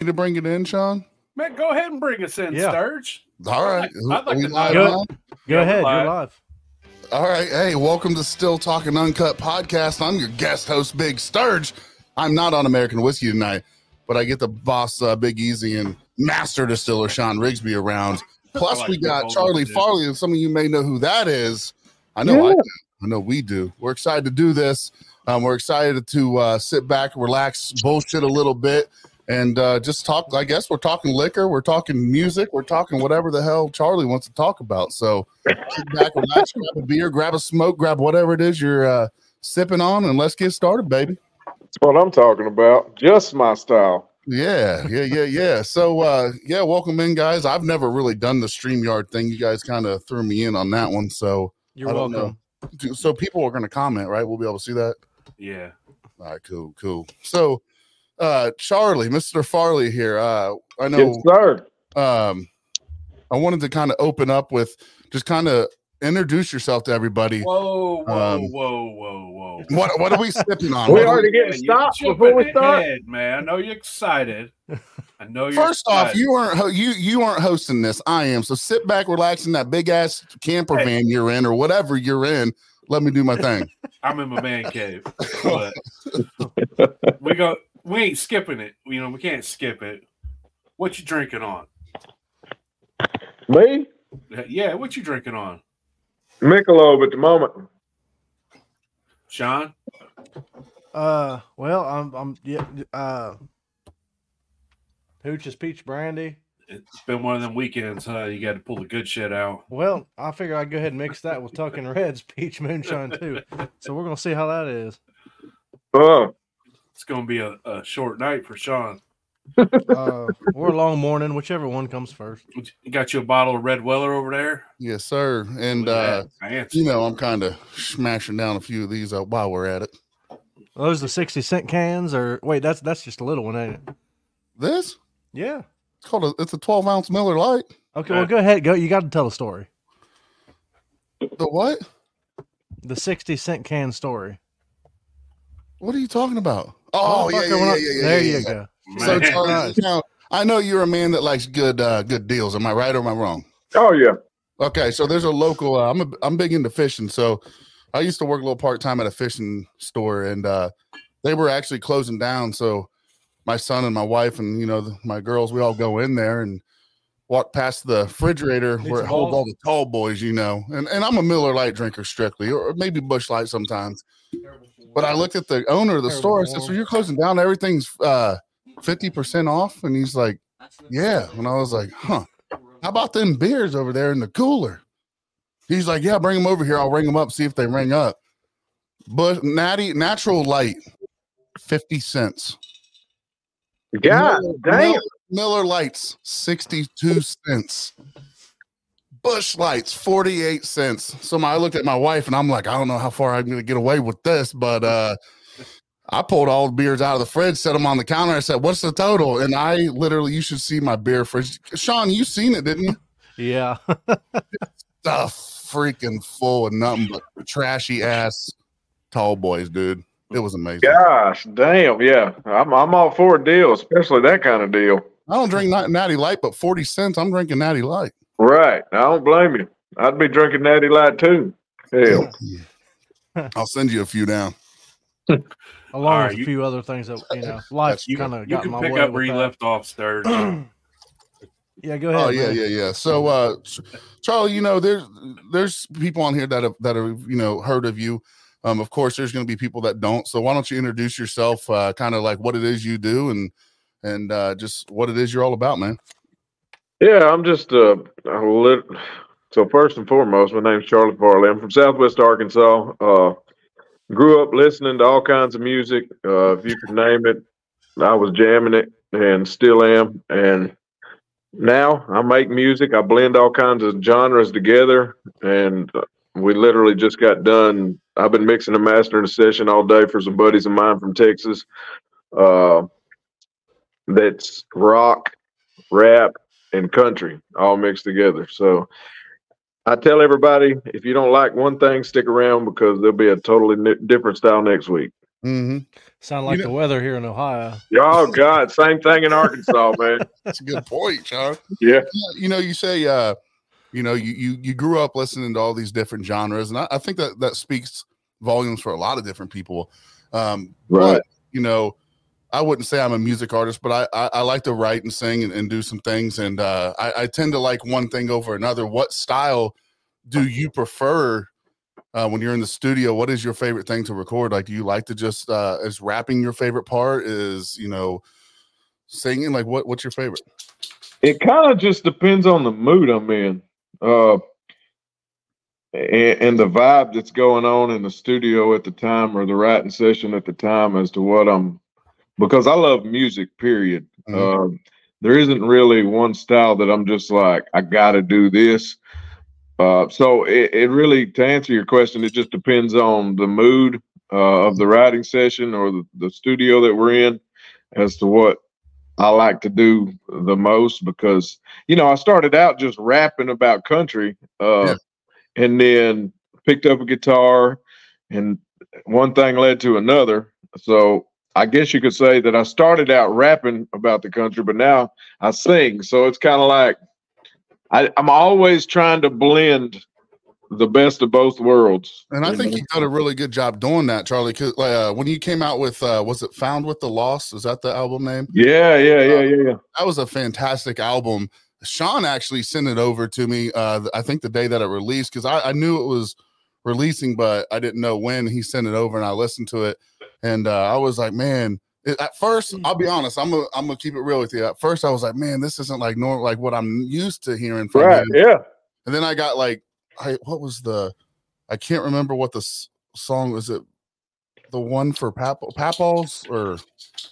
You to bring it in, Sean? Man, go ahead and bring us in, yeah. Sturge. All right. Go ahead. You're live. All right. Hey, welcome to Still Talking Uncut Podcast. I'm your guest host, Big Sturge. I'm not on American Whiskey tonight, but I get the boss, Big Easy, and master distiller, Sean Riggsby, around. Plus, like we got Charlie Farley, and some of you may know who that is. I know I do. I know we do. We're excited to do this. We're excited to sit back, relax, bullshit a little bit, and just talk. I guess we're talking liquor, we're talking music, we're talking whatever the hell Charlie wants to talk about. So sit back, relax, grab a beer, grab a smoke, grab whatever it is you're sipping on, and let's get started, baby. That's what I'm talking about. Just my style. Yeah. So, welcome in, guys. I've never really done the StreamYard thing. You guys kind of threw me in on that one, so you're welcome. So people are going to comment, right? We'll be able to see that. Yeah. All right. Cool. So, Charlie, Mr. Farley here. I know. Yes, I wanted to kind of open up with just kind of introduce yourself to everybody. Whoa. What are we sipping on? We're already getting stopped before we start, man. I know you're excited. First off, you aren't hosting this. I am. So sit back, relax in that big ass camper van you're in or whatever you're in. Let me do my thing. I'm in my man cave. But we ain't skipping it. You know, we can't skip it. What you drinking on? Me? Yeah, what you drinking on? Michelob at the moment. Sean? Well, I'm Pooch's Peach Brandy. It's been one of them weekends, huh? You got to pull the good shit out. Well, I figure I'd go ahead and mix that with Tuckin' Red's Peach Moonshine, too. So we're going to see how that is. Oh. It's going to be a short night for Sean. Or a long morning, whichever one comes first. You got you a bottle of Red Weller over there? Yes, sir. And, you know, I'm kind of smashing down a few of these up while we're at it. Are those the 60-cent cans? Or wait, that's just a little one, ain't it? This? Yeah. It's a 12-ounce Miller Lite. Okay, well, go ahead. You got to tell the story. The what? The 60-cent can story. What are you talking about? Oh, yeah. There you go. Man. So, Charlie, now, I know you're a man that likes good deals. Am I right or am I wrong? Oh, yeah. Okay, so there's a local I'm big into fishing, so I used to work a little part-time at a fishing store, and they were actually closing down, so my son and my wife and, you know, my girls, we all go in there and walk past the refrigerator where it holds all the tall boys, you know. And I'm a Miller Lite drinker strictly, or maybe Busch Light sometimes. But I looked at the owner of the store. I said, so you're closing down, everything's 50% off? And he's like, yeah. And I was like, huh, how about them beers over there in the cooler? He's like, yeah, bring them over here. I'll ring them up, see if they ring up. But Natural Light, 50 cents. God damn. Miller Lights, 62 cents. Busch Lights, 48 cents. So I looked at my wife and I'm like, I don't know how far I'm going to get away with this, but I pulled all the beers out of the fridge, set them on the counter. I said, what's the total? And I literally, you should see my beer fridge. Sean, you seen it, didn't you? Yeah. Stuff freaking full of nothing but trashy ass tall boys, dude. It was amazing. Gosh, damn, yeah. I'm all for a deal, especially that kind of deal. I don't drink Natty Light, but 40 cents, I'm drinking Natty Light. Right. I don't blame you. I'd be drinking Natty Light, too. Hell. I'll send you a few down. Along with a few other things that, you know, life kind of got in my way. You can pick up where you left off, Sturge. Yeah, go ahead. Oh, yeah. So, Charlie, you know, there's people on here that are, you know, heard of you. Of course, there's going to be people that don't. So why don't you introduce yourself, kind of like what it is you do and just what it is you're all about, man. Yeah, I'm just so first and foremost, my name's Charlie Farley. I'm from Southwest Arkansas. Grew up listening to all kinds of music. If you could name it, I was jamming it and still am. And now I make music. I blend all kinds of genres together, and we literally just got done. I've been mixing and mastering a session all day for some buddies of mine from Texas. That's rock, rap, and country all mixed together. So I tell everybody, if you don't like one thing, stick around because there'll be a totally different style next week. Mm-hmm. Sound like the weather here in Ohio. Oh God, same thing in Arkansas, man. That's a good point, Sean. Yeah. You know, you say, you grew up listening to all these different genres, and I think that speaks volumes for a lot of different people. Right. But, I wouldn't say I'm a music artist, but I like to write and sing and do some things. And I tend to like one thing over another. What style do you prefer when you're in the studio? What is your favorite thing to record? Like, do you like to just, is rapping your favorite part? Is, singing? Like, what's your favorite? It kind of just depends on the mood I'm in and the vibe that's going on in the studio at the time or the writing session at the time as to what because I love music, period. Mm-hmm. There isn't really one style that I'm just like, I got to do this. So it really, to answer your question, it just depends on the mood of the writing session or the studio that we're in as to what I like to do the most, because, I started out just rapping about country and then picked up a guitar, and one thing led to another. So I guess you could say that I started out rapping about the country, but now I sing. So it's kind of like I'm always trying to blend the best of both worlds. And I think you did a really good job doing that, Charlie. Cause when you came out with, was it Found with the Lost? Is that the album name? Yeah. That was a fantastic album. Sean actually sent it over to me. I think the day that it released, cause I knew it was releasing, but I didn't know when. He sent it over and I listened to it. And I was like, man, at first, I'll be honest, I'm gonna keep it real with you. At first I was like, man, this isn't like normal, like what I'm used to hearing from him. Yeah. And then I got like, I can't remember what the song was. It the one for Papaw's or?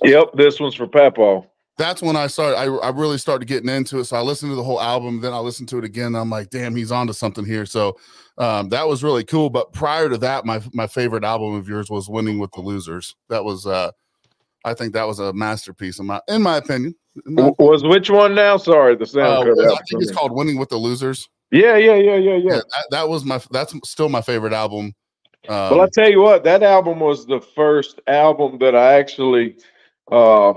Yep, This One's for Papaw. That's when I started. I really started getting into it. So I listened to the whole album. Then I listened to it again. And I'm like, damn, he's onto something here. So that was really cool. But prior to that, my favorite album of yours was Winning with the Losers. That was, I think that was a masterpiece in my opinion. Was which one now? Sorry, the sound cut out. I think it's called Winning with the Losers. Yeah. That was that's still my favorite album. Well, I tell you what, that album was the first album that I actually, my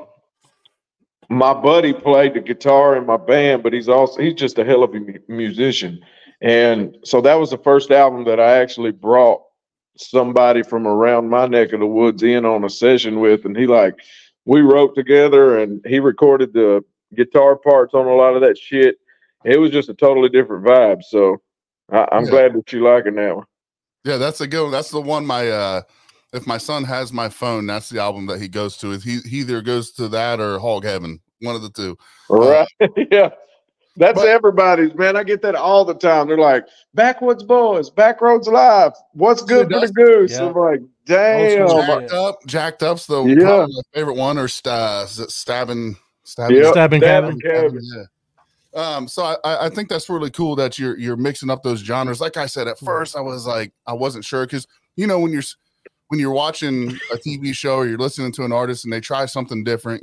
buddy played the guitar in my band, but he's just a hell of a musician. And so that was the first album that I actually brought somebody from around my neck of the woods in on a session with. And we wrote together and he recorded the guitar parts on a lot of that shit. It was just a totally different vibe. So I'm glad that you like it now. Yeah, that's a good one. That's the one if my son has my phone, that's the album that he goes to. He either goes to that or Hog Heaven, one of the two. Right. Yeah. That's everybody's, man. I get that all the time. They're like, Backwoods Boys, Backroads Live, What's Good for the Goose? Yeah. I'm like, damn. Jacked Up's the favorite one, or Stabbing Cabin. Yeah. So I think that's really cool that you're mixing up those genres. Like I said, at first I was like, I wasn't sure. Cause when you're watching a TV show or you're listening to an artist and they try something different,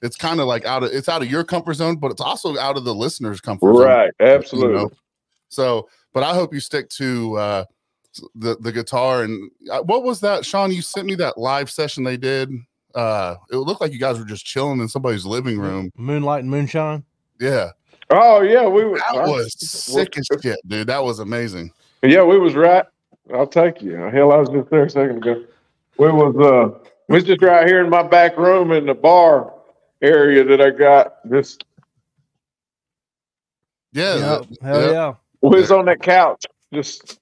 it's kind of like it's out of your comfort zone, but it's also out of the listener's comfort zone. Right. Absolutely. So, but I hope you stick to, the guitar. And what was that, Sean, you sent me that live session they did. It looked like you guys were just chilling in somebody's living room. Moonlight and Moonshine. Yeah. Oh yeah, was sick as shit, dude. That was amazing. Yeah, we was right. I'll take you. Hell, I was just there a second ago. We was just right here in my back room in the bar area that I got this. Yeah, hell yeah. We was on that couch just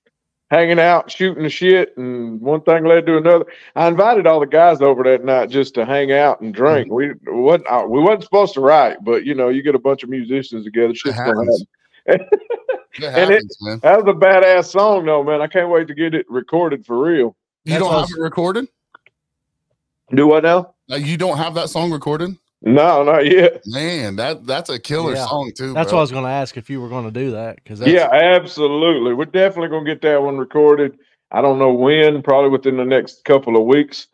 hanging out, shooting the shit, and one thing led to another. I invited all the guys over that night just to hang out and drink. Mm-hmm. We wasn't supposed to write, but you get a bunch of musicians together, shit's gonna happen. It happens, man. That was a badass song, though, man. I can't wait to get it recorded for real. You don't have it recorded? Do what now? You don't have that song recorded? No, not yet. Man, that's a killer song too. That's what I was going to ask if you were going to do that. Absolutely. We're definitely going to get that one recorded. I don't know when, probably within the next couple of weeks,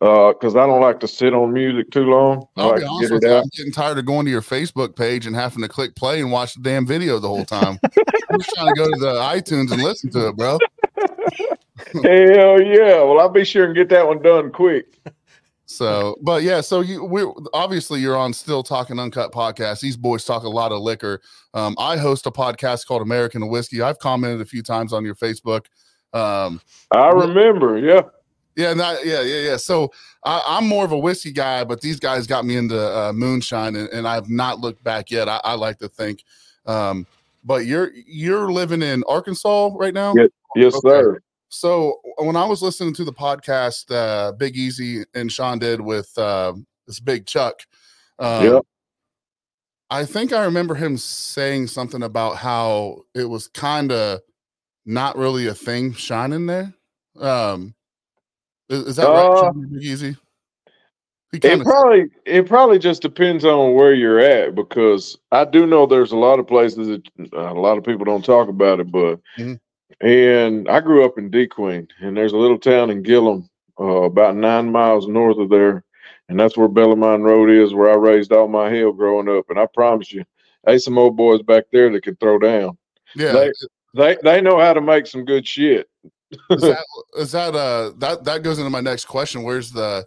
because I don't like to sit on music too long. I'm getting tired of going to your Facebook page and having to click play and watch the damn video the whole time. I'm just trying to go to the iTunes and listen to it, bro. Hell yeah. Well, I'll be sure and get that one done quick. So, but yeah, so we obviously you're on Still Talking Uncut Podcast. These boys talk a lot of liquor. I host a podcast called American Whiskey. I've commented a few times on your Facebook. I remember. Yeah. Yeah. Yeah. So I'm more of a whiskey guy, but these guys got me into moonshine and I've not looked back yet. I like to think, but you're living in Arkansas right now. Yes, okay. Sir. So when I was listening to the podcast, Big Easy and Sean did with this Big Chuck, yep. I think I remember him saying something about how it was kind of not really a thing shining there. Is that right, Sean, Big Easy? It probably just depends on where you're at, because I do know there's a lot of places that a lot of people don't talk about it, but. Mm-hmm. And I grew up in DeQueen, and there's a little town in Gillham, about 9 miles north of there. And that's where Bellamine Road is, where I raised all my hell growing up. And I promise you, they some old boys back there that can throw down. Yeah. They know how to make some good shit. That goes into my next question. Where's the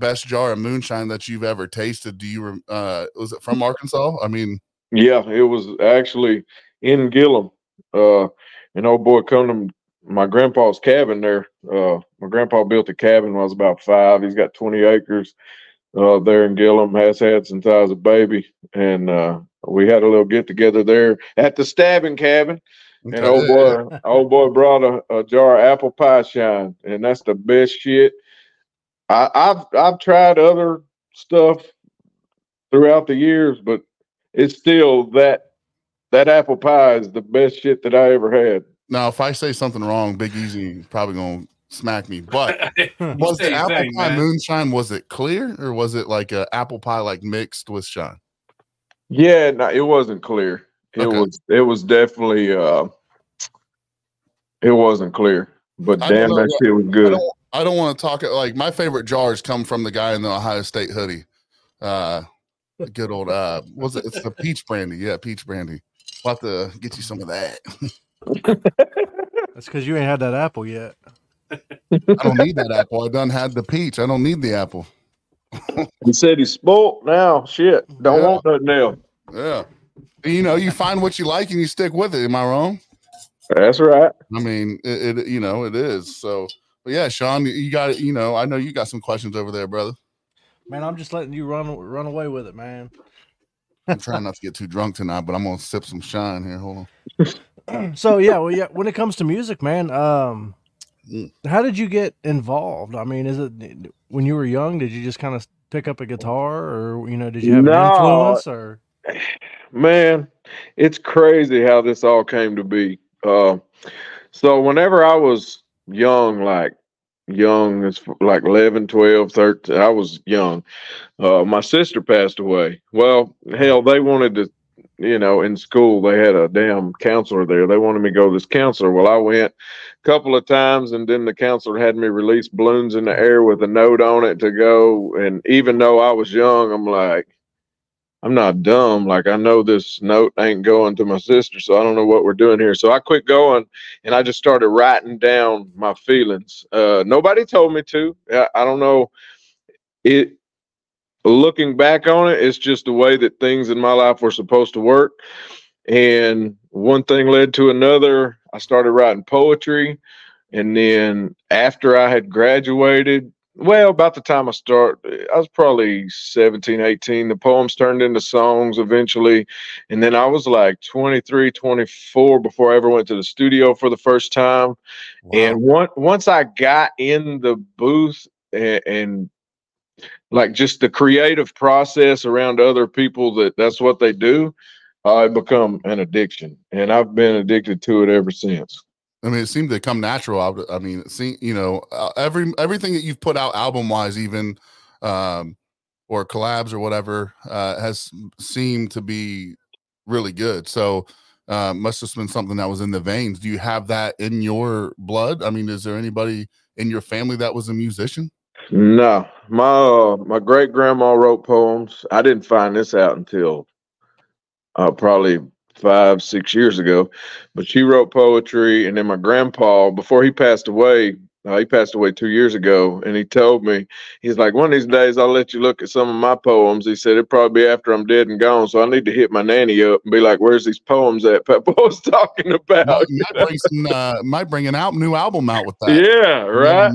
best jar of moonshine that you've ever tasted? Do you, was it from Arkansas? I mean, yeah, it was actually in Gillham. And old boy come to my grandpa's cabin there. My grandpa built a cabin when I was about 5. He's got 20 acres there in Gillham, has had since I was a baby. And we had a little get-together there at the Stabbing Cabin. And old boy brought a jar of apple pie shine, and that's the best shit. I've tried other stuff throughout the years, but it's still that. That apple pie is the best shit that I ever had. Now, if I say something wrong, Big Easy is probably going to smack me. But was the apple pie moonshine, was it clear? Or was it like an apple pie like mixed with shine? Yeah, no, it wasn't clear. It was definitely, it wasn't clear. But damn, that shit was good. I don't want to talk, like my favorite jars come from the guy in the Ohio State hoodie. The good old, was it? It's the Peach Brandy. Yeah, Peach Brandy. We'll have to get you some of that. That's because you ain't had that apple yet. I don't need that apple. I done had the peach. I don't need the apple. He said he spoke now. Shit. Don't want nothing else. Yeah. You know, you find what you like and you stick with it. Am I wrong? That's right. I mean, it is. So, but yeah, Sean, you got, I know you got some questions over there, brother. Man, I'm just letting you run away with it, man. I'm trying not to get too drunk tonight, but I'm gonna sip some shine here. Hold on. So yeah. When it comes to music, man, how did you get involved? I mean, is it when you were young? Did you just kind of pick up a guitar, or did you have an influence? Or man, it's crazy how this all came to be. So whenever I was young, it's like 11, 12, 13. I was young. My sister passed away. Well, hell, they wanted to, in school, they had a damn counselor there. They wanted me to go to this counselor. Well, I went a couple of times, and then the counselor had me release balloons in the air with a note on it to go. And even though I was young, I'm like, I'm not dumb. Like, I know this note ain't going to my sister, so I don't know what we're doing here. So I quit going, and I just started writing down my feelings. Nobody told me to. I don't know. Looking back on it, it's just the way that things in my life were supposed to work. And one thing led to another. I started writing poetry. And then after I had graduated, well, about the time I was probably 17, 18. The poems turned into songs eventually. And then I was like 23, 24 before I ever went to the studio for the first time. Wow. And once I got in the booth and like just the creative process around other people that's what they do, it become an addiction. And I've been addicted to it ever since. I mean, it seemed to come natural. I mean, everything that you've put out album wise, even or collabs or whatever, has seemed to be really good. So must have been something that was in the veins. Do you have that in your blood? I mean, is there anybody in your family that was a musician? No, my great grandma wrote poems. I didn't find this out until probably 5-6 years ago, but she wrote poetry. And then my grandpa, before he passed away, he passed away 2 years ago, and he told me, he's like, one of these days I'll let you look at some of my poems. He said, it'll probably be after I'm dead and gone, so I need to hit my nanny up and be like, where's these poems that Peppa was talking about? Might bring an new album out with that. Yeah, right?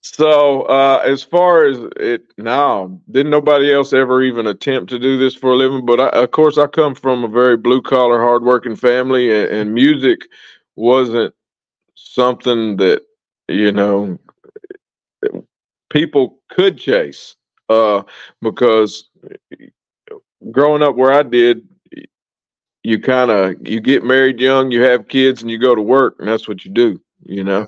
So as far as it now, didn't nobody else ever even attempt to do this for a living? But I come from a very blue-collar, hardworking family, and music wasn't something that, you know, people could chase, because growing up where I did, you get married young, you have kids, and you go to work, and that's what you do, you know.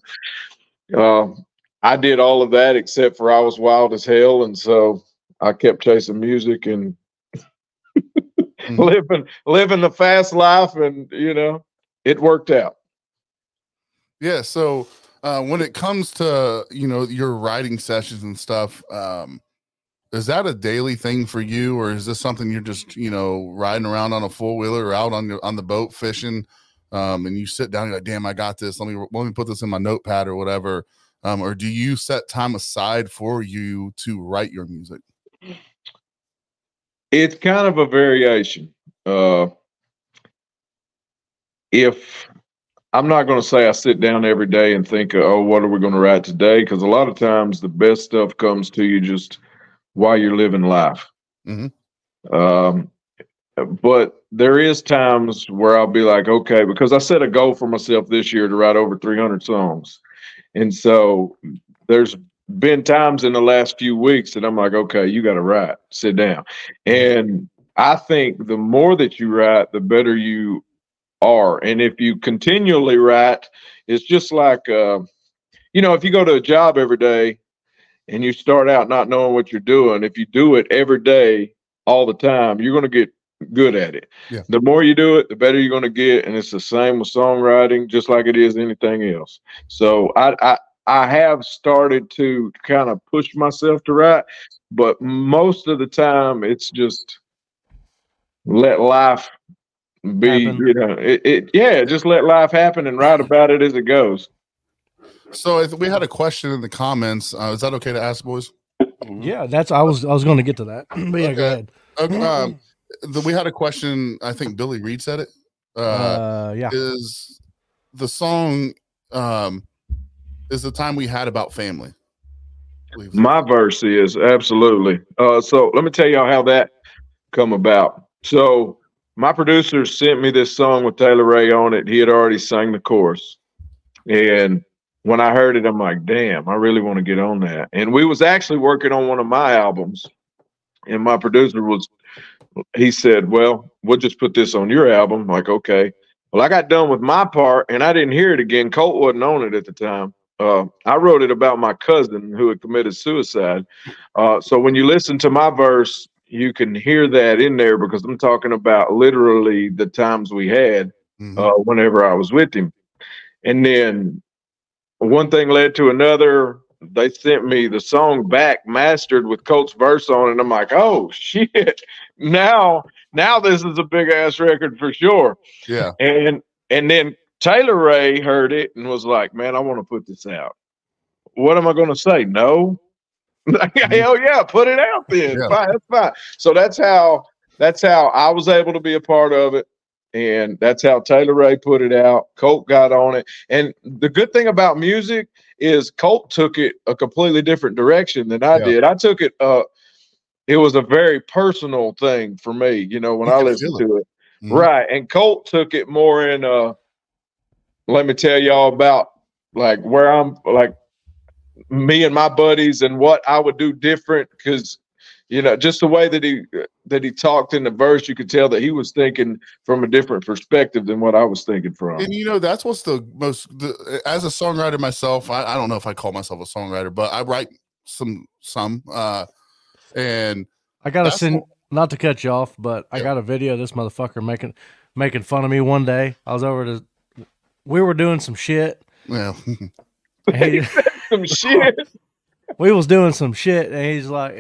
I did all of that except for I was wild as hell, and so I kept chasing music and living the fast life, and, you know, it worked out. Yeah, so when it comes to, you know, your writing sessions and stuff, is that a daily thing for you, or is this something you're just, you know, riding around on a four-wheeler or out on the boat fishing, and you sit down and you're like, damn, I got this, let me put this in my notepad or whatever, or do you set time aside for you to write your music? It's kind of a variation. If I'm not going to say I sit down every day and think, oh, what are we going to write today? Because a lot of times the best stuff comes to you just while you're living life. Mm-hmm. But there is times where I'll be like, okay, because I set a goal for myself this year to write over 300 songs. And so there's been times in the last few weeks that I'm like, okay, you got to write, sit down. And I think the more that you write, the better you are. And if you continually write, it's just like, you know, if you go to a job every day and you start out not knowing what you're doing, if you do it every day all the time, you're going to get good at it. Yeah. The more you do it, the better you're going to get. And it's the same with songwriting, just like it is anything else. So I have started to kind of push myself to write, but most of the time it's just let life be happen. You know, just let life happen and write about it as it goes. So if we had a question in the comments, is that okay to ask, boys? Yeah, I was going to get to that. But yeah, okay. Go ahead. Okay, we had a question. I think Billy Reed said it. Yeah, is the song is the time we had about family? My verse is absolutely. So let me tell y'all how that come about. So my producer sent me this song with Taylor Ray on it. He had already sang the chorus. And when I heard it, I'm like, damn, I really want to get on that. And we was actually working on one of my albums. And my producer said, well, we'll just put this on your album. I'm like, okay. Well, I got done with my part and I didn't hear it again. Colt wasn't on it at the time. I wrote it about my cousin who had committed suicide. So when you listen to my verse, you can hear that in there because I'm talking about literally the times we had whenever I was with him. And then one thing led to another. They sent me the song back mastered with Colt's verse on it. And I'm like, oh shit. Now this is a big ass record for sure. Yeah. And then Taylor Ray heard it and was like, man, I want to put this out. What am I going to say? No. Like, hell yeah, put it out then. Yeah. Fine, that's fine. So that's how I was able to be a part of it, and that's how Taylor Ray put it out. Colt got on it, and the good thing about music is Colt took it a completely different direction than I did. I took it. It was a very personal thing for me, you know, when I listened to it, right? And Colt took it more in. Let me tell y'all about like where I'm like. Me and my buddies and what I would do different, because, you know, just the way that he talked in the verse, you could tell that he was thinking from a different perspective than what I was thinking from. And, you know, that's what's as a songwriter myself, I don't know if I call myself a songwriter, but I write some, and I got to send, not to cut you off, but I got a video of this motherfucker making fun of me one day. I was we were doing some shit. Well, some shit We was doing some shit, and he's like,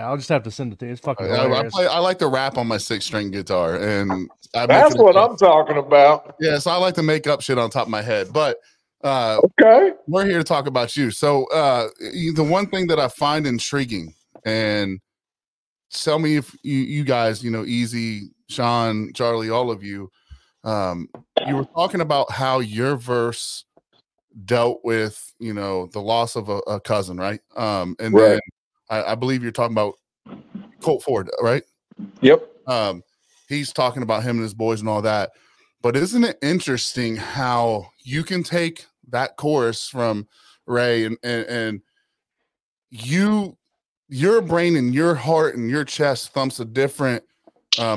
I'll just have to send it to you. It's fucking hilarious. I like to rap on my 6-string guitar, and that's what I'm talking about. Yeah, so I like to make up shit on top of my head, but okay, we're here to talk about you. So the one thing that I find intriguing, and tell me if you guys, Easy, Sean, Charlie, all of you, you were talking about how your verse dealt with the loss of a cousin, right? Then I believe you're talking about Colt Ford, right? Yep. He's talking about him and his boys and all that, but isn't it interesting how you can take that chorus from Ray and your brain and your heart and your chest thumps a different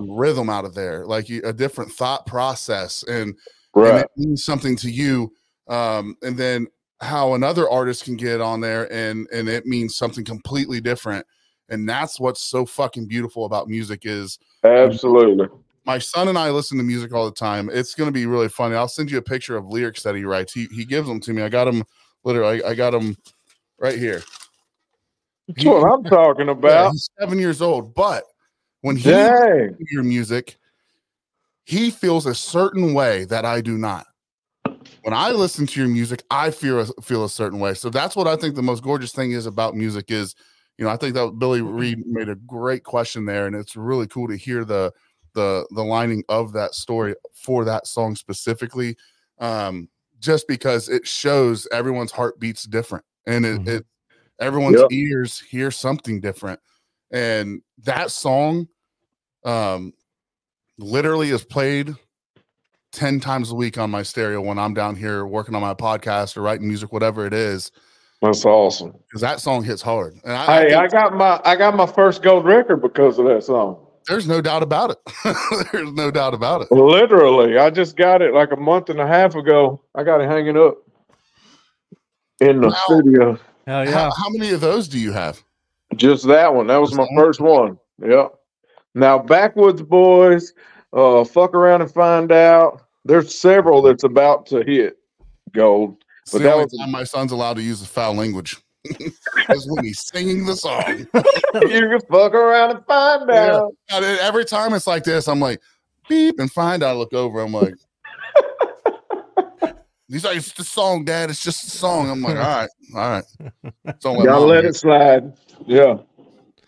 rhythm out of there, like a different thought process, and it means something to you. And then how another artist can get on there and it means something completely different. And that's what's so fucking beautiful about music is. Absolutely. My son and I listen to music all the time. It's going to be really funny. I'll send you a picture of lyrics that he writes. He gives them to me. I got them literally. I got them right here. That's what I'm talking about. Yeah, he's 7 years old, but when he hears your music, he feels a certain way that I do not. When I listen to your music, I feel a certain way. So that's what I think the most gorgeous thing is about music is, I think that Billy Reed made a great question there, and it's really cool to hear the lining of that story for that song specifically, just because it shows everyone's heartbeats different, and it everyone's ears hear something different. And that song literally is played 10 times a week on my stereo when I'm down here working on my podcast or writing music, whatever it is. That's awesome. Because that song hits hard. And I got my first gold record because of that song. There's no doubt about it. There's no doubt about it. Literally. I just got it like a month and a half ago. I got it hanging up in the studio. Hell yeah. How many of those do you have? Just that one. That was my first one. Yep. Now, Backwoods Boys, Fuck Around and Find Out. There's several that's about to hit gold. But that was the time my son's allowed to use the foul language. That's when he's singing the song. You can fuck around and find out. Yeah. And every time it's like this, I'm like, beep and find out. I look over. I'm like, he's like, it's the song, Dad. It's just the song. I'm like, all right. Don't let it slide. Yeah.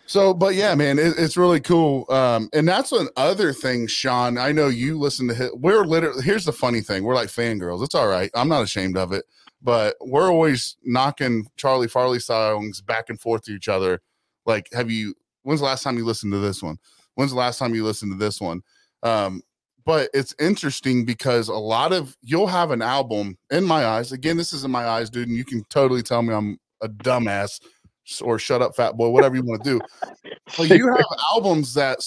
So, but yeah, man, it's really cool. And that's another thing, Sean. I know you listen to him. We're literally, here's the funny thing. We're like fangirls. It's all right. I'm not ashamed of it, but we're always knocking Charlie Farley songs back and forth to each other. Like, when's the last time you listened to this one? When's the last time you listened to this one? But it's interesting because you'll have an album in my eyes. Again, this is in my eyes, dude. And you can totally tell me I'm a dumbass, or shut up, fat boy, whatever you want to do. But you have albums that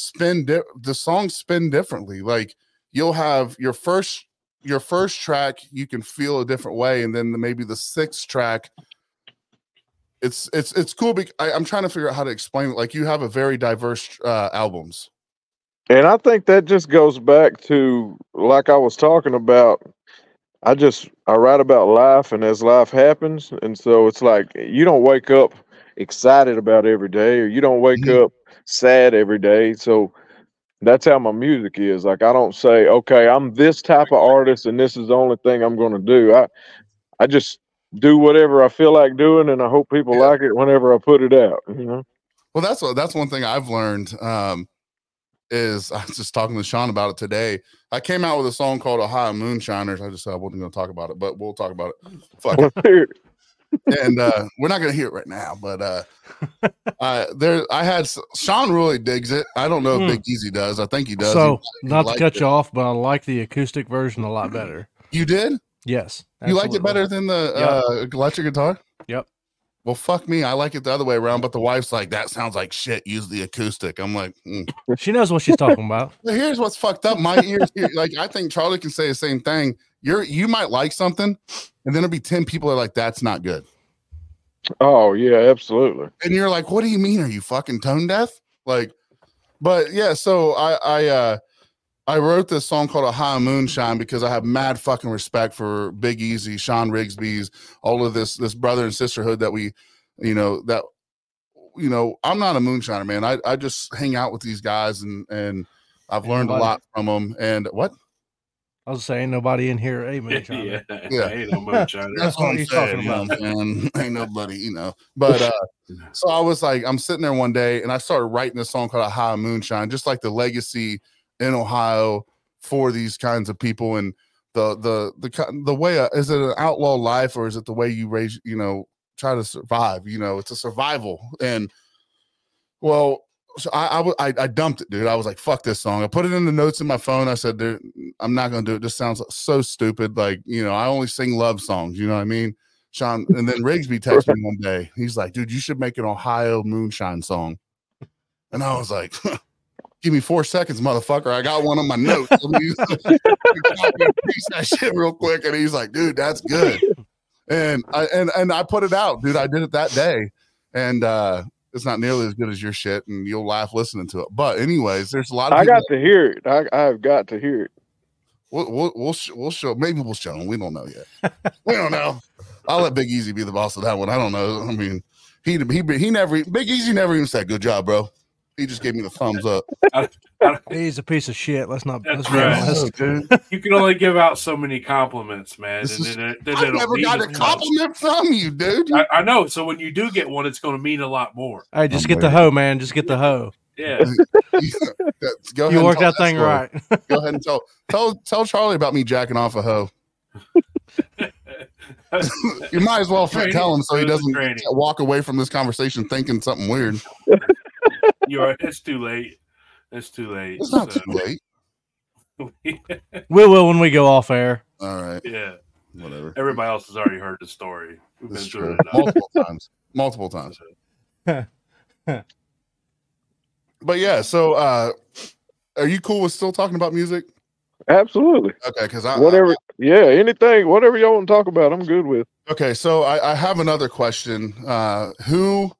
the songs spin differently. Like you'll have your first track, you can feel a different way, and then maybe the sixth track. It's cool. Because I'm trying to figure out how to explain it. Like you have a very diverse albums, and I think that just goes back to like I was talking about. I write about life, and as life happens, and so it's like you don't wake up excited about every day, or you don't wake up sad every day. So that's how my music is. Like I don't say, okay, I'm this type of artist and this is the only thing I'm going to do. I just do whatever I feel like doing, and I hope people like it whenever I put it out. Well, that's one thing I've learned. I was just talking to Sean about it today. I came out with a song called Ohio Moonshiners. I just said I wasn't going to talk about it, but we'll talk about it. Fuck it. And we're not gonna hear it right now, but Sean really digs it. I don't know if Big Easy does. I think he does. So not to cut you off, but I like the acoustic version a lot better. You did? Yes. Absolutely. You liked it better than the electric guitar? Yep. Well, fuck me. I like it the other way around, but the wife's like, that sounds like shit. Use the acoustic. I'm like, She knows what she's talking about. Well, here's what's fucked up. My ears, like, I think Charlie can say the same thing. You might like something, and then it'll be 10 people that are like, that's not good. Oh, yeah, absolutely. And you're like, what do you mean? Are you fucking tone deaf? Like, but yeah, so I wrote this song called A High Moonshine because I have mad fucking respect for Big Easy, Sean Riggsby's, all of this brother and sisterhood that we that, I'm not a moonshiner, man. I just hang out with these guys and I've learned a lot from them. And what? I was saying, nobody in here ain't moonshiner. Yeah. Ain't no moonshiner. That's what he's talking about. Man. Ain't nobody, But so I was like, I'm sitting there one day and I started writing this song called A High Moonshine, just like the legacy in Ohio for these kinds of people. And the way, is it an outlaw life or is it the way you raise, try to survive? It's a survival. And well, so I dumped it, dude. I was like, fuck this song. I put it in the notes in my phone. I said, dude, I'm not going to do it. This sounds so stupid. Like, I only sing love songs. You know what I mean? Sean, and then Riggsby texted me one day. He's like, dude, you should make an Ohio moonshine song. And I was like, give me 4 seconds, motherfucker. I got one on my notes. Piece that shit real quick. And he's like, dude, that's good. And I put it out, dude. I did it that day. And, it's not nearly as good as your shit, and you'll laugh listening to it. But anyways, there's a lot of people. I got to hear it. I've got to hear it. We'll show. Maybe we'll show them. We don't know yet. We don't know. I'll let Big Easy be the boss of that one. I don't know. I mean, Big Easy never even said, good job, bro. He just gave me the thumbs up. He's a piece of shit. Let's be honest, dude. You can only give out so many compliments, man. I never got a compliment from you, dude. I know. So when you do get one, it's going to mean a lot more. Hey, just get the hoe, man. Just get the hoe. Yeah. Go ahead. You worked that thing right. Go ahead and tell Charlie about me jacking off a hoe. You might as well tell him so he doesn't walk away from this conversation thinking something weird. It's too late. It's not too late. We will when we go off air. All right. Yeah. Whatever. Everybody else has already heard the story. We've been through it multiple times. But yeah, so are you cool with still talking about music? Absolutely. Okay, because whatever y'all want to talk about, I'm good with. Okay, so I have another question. Who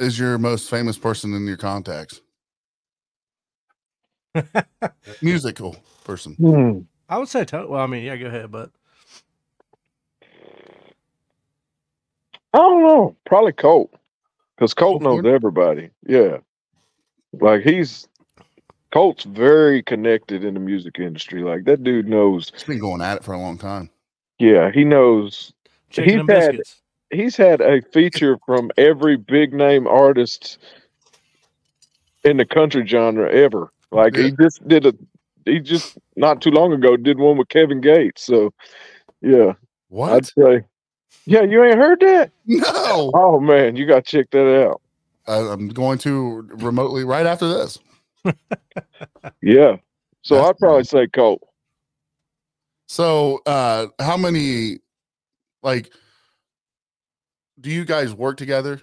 is your most famous person in your contacts? Musical person. I would say go ahead, but I don't know. Probably Colt, because Colt knows everybody. Yeah, like Colt's very connected in the music industry. Like that dude knows. He's been going at it for a long time. Yeah, he knows. Chicken biscuits. He's had a feature from every big name artist in the country genre ever. Like he just did not too long ago did one with Kevin Gates. So yeah. What? I'd say, yeah, you ain't heard that? No. Oh man, you gotta check that out. I'm going to remotely right after this. Yeah. So I'd probably say Colt. So how many do you guys work together?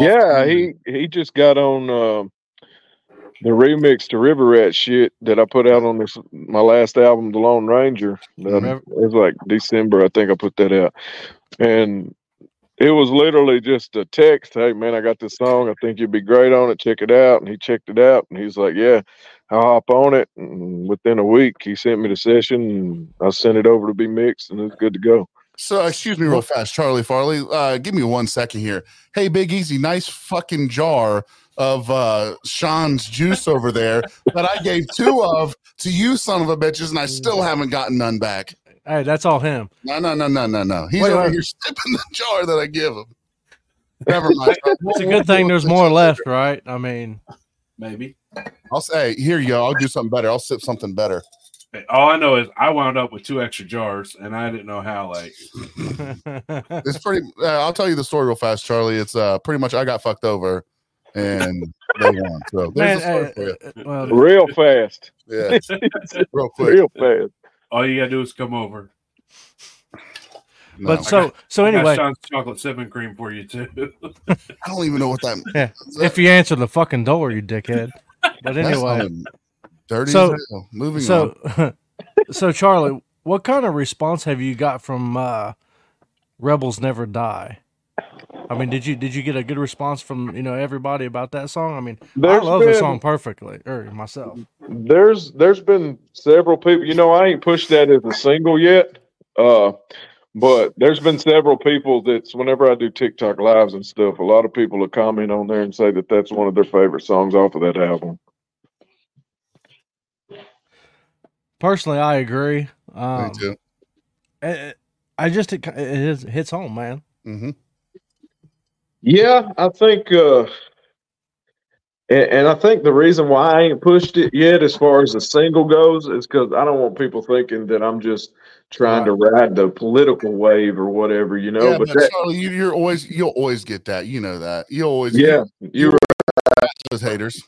He just got on the remix to River Rat shit that I put out on my last album, The Lone Ranger. It was like December, I think I put that out. And it was literally just a text, hey, man, I got this song. I think you'd be great on it. Check it out. And he checked it out. And he's like, yeah, I'll hop on it. And within a week, he sent me the session. And I sent it over to be mixed, and it's good to go. So, excuse me real fast, Charlie Farley. Give me 1 second here. Hey, Big Easy, nice fucking jar of Sean's juice over there that I gave two of to you son of a bitches, and I still haven't gotten none back. Hey, that's all him. No. He's over here sipping the jar that I give him. Never mind. It's a good thing there's more left, right? I mean, maybe. I'll say, here you go. I'll do something better. I'll sip something better. All I know is I wound up with 2 extra jars, and I didn't know how. It's pretty. I'll tell you the story real fast, Charlie. It's pretty much I got fucked over, and they won. So there's a story for you. Well, real fast. Yeah, real quick, real fast. All you gotta do is come over. No. But so anyway, I got Sean's chocolate sipping cream for you too. I don't even know what that means. Yeah. If you answer the fucking door, you dickhead. But anyway. Dirty as hell. Moving on. So, Charlie, what kind of response have you got from Rebels Never Die? I mean, did you get a good response from everybody about that song? I mean, I love the song perfectly, or myself. There's been several people. I ain't pushed that as a single yet. But there's been several people that's, whenever I do TikTok lives and stuff, a lot of people will comment on there and say that that's one of their favorite songs off of that album. Personally, I agree. Me too. It hits home, man. Mm-hmm. Yeah, I think, and I think the reason why I ain't pushed it yet as far as the single goes is because I don't want people thinking that I'm just trying to ride the political wave or whatever, you know. Yeah, but Charlie, you'll always get that, you know that. You're right. Those haters.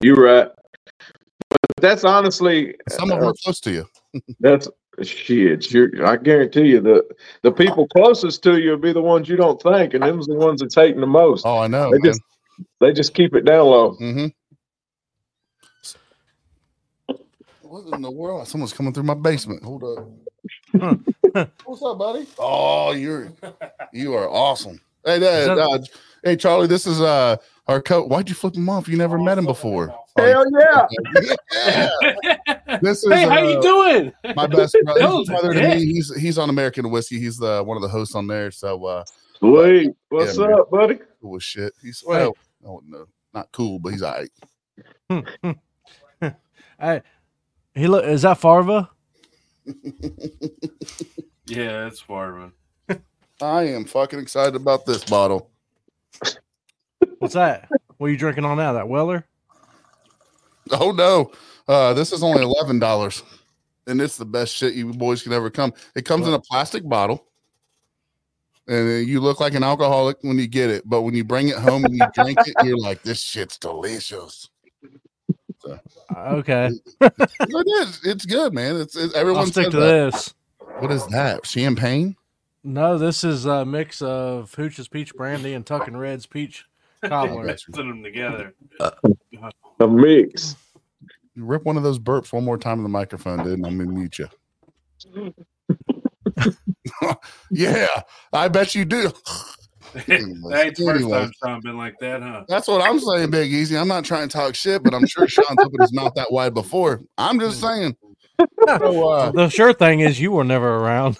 You're right. But that's honestly, some of them are close to you. That's shit. I guarantee you the people closest to you will be the ones you don't think, and them's the ones that's hating the most. Oh, I know. They just keep it down low. Mm-hmm. What in the world? Someone's coming through my basement. Hold up. What's up, buddy? Oh, you are awesome. Hey, hey, Charlie. This is our coach. Why'd you flip him off? You never met him before. Hell yeah! This is, hey, how you doing? My best brother to me. He's on American Whiskey. He's one of the hosts on there. So, sweet. What's up, buddy? Cool as shit. He's not cool, but he's all right. Hey, is that Farva? Yeah, it's Farva. I am fucking excited about this bottle. What's that? What are you drinking on now? That Weller? Oh no. This is only $11. And it's the best shit you boys can ever come. It comes in a plastic bottle. And you look like an alcoholic when you get it, but when you bring it home and you drink it, you're like, this shit's delicious. So, okay. It is. It's good, man. It's everyone stick to that. This. What is that? Champagne? No, this is a mix of Pooch's Peach Brandy and Tuckin' Red's Peach Cobbler. Put them together. A mix. You rip one of those burps one more time in the microphone, dude, and I'm going to mute you. Yeah, I bet you do. That ain't the first time Sean been like that, huh? That's what I'm saying, Big Easy. I'm not trying to talk shit, but I'm sure Sean's opened his mouth that wide before. I'm just saying. So, the sure thing is you were never around.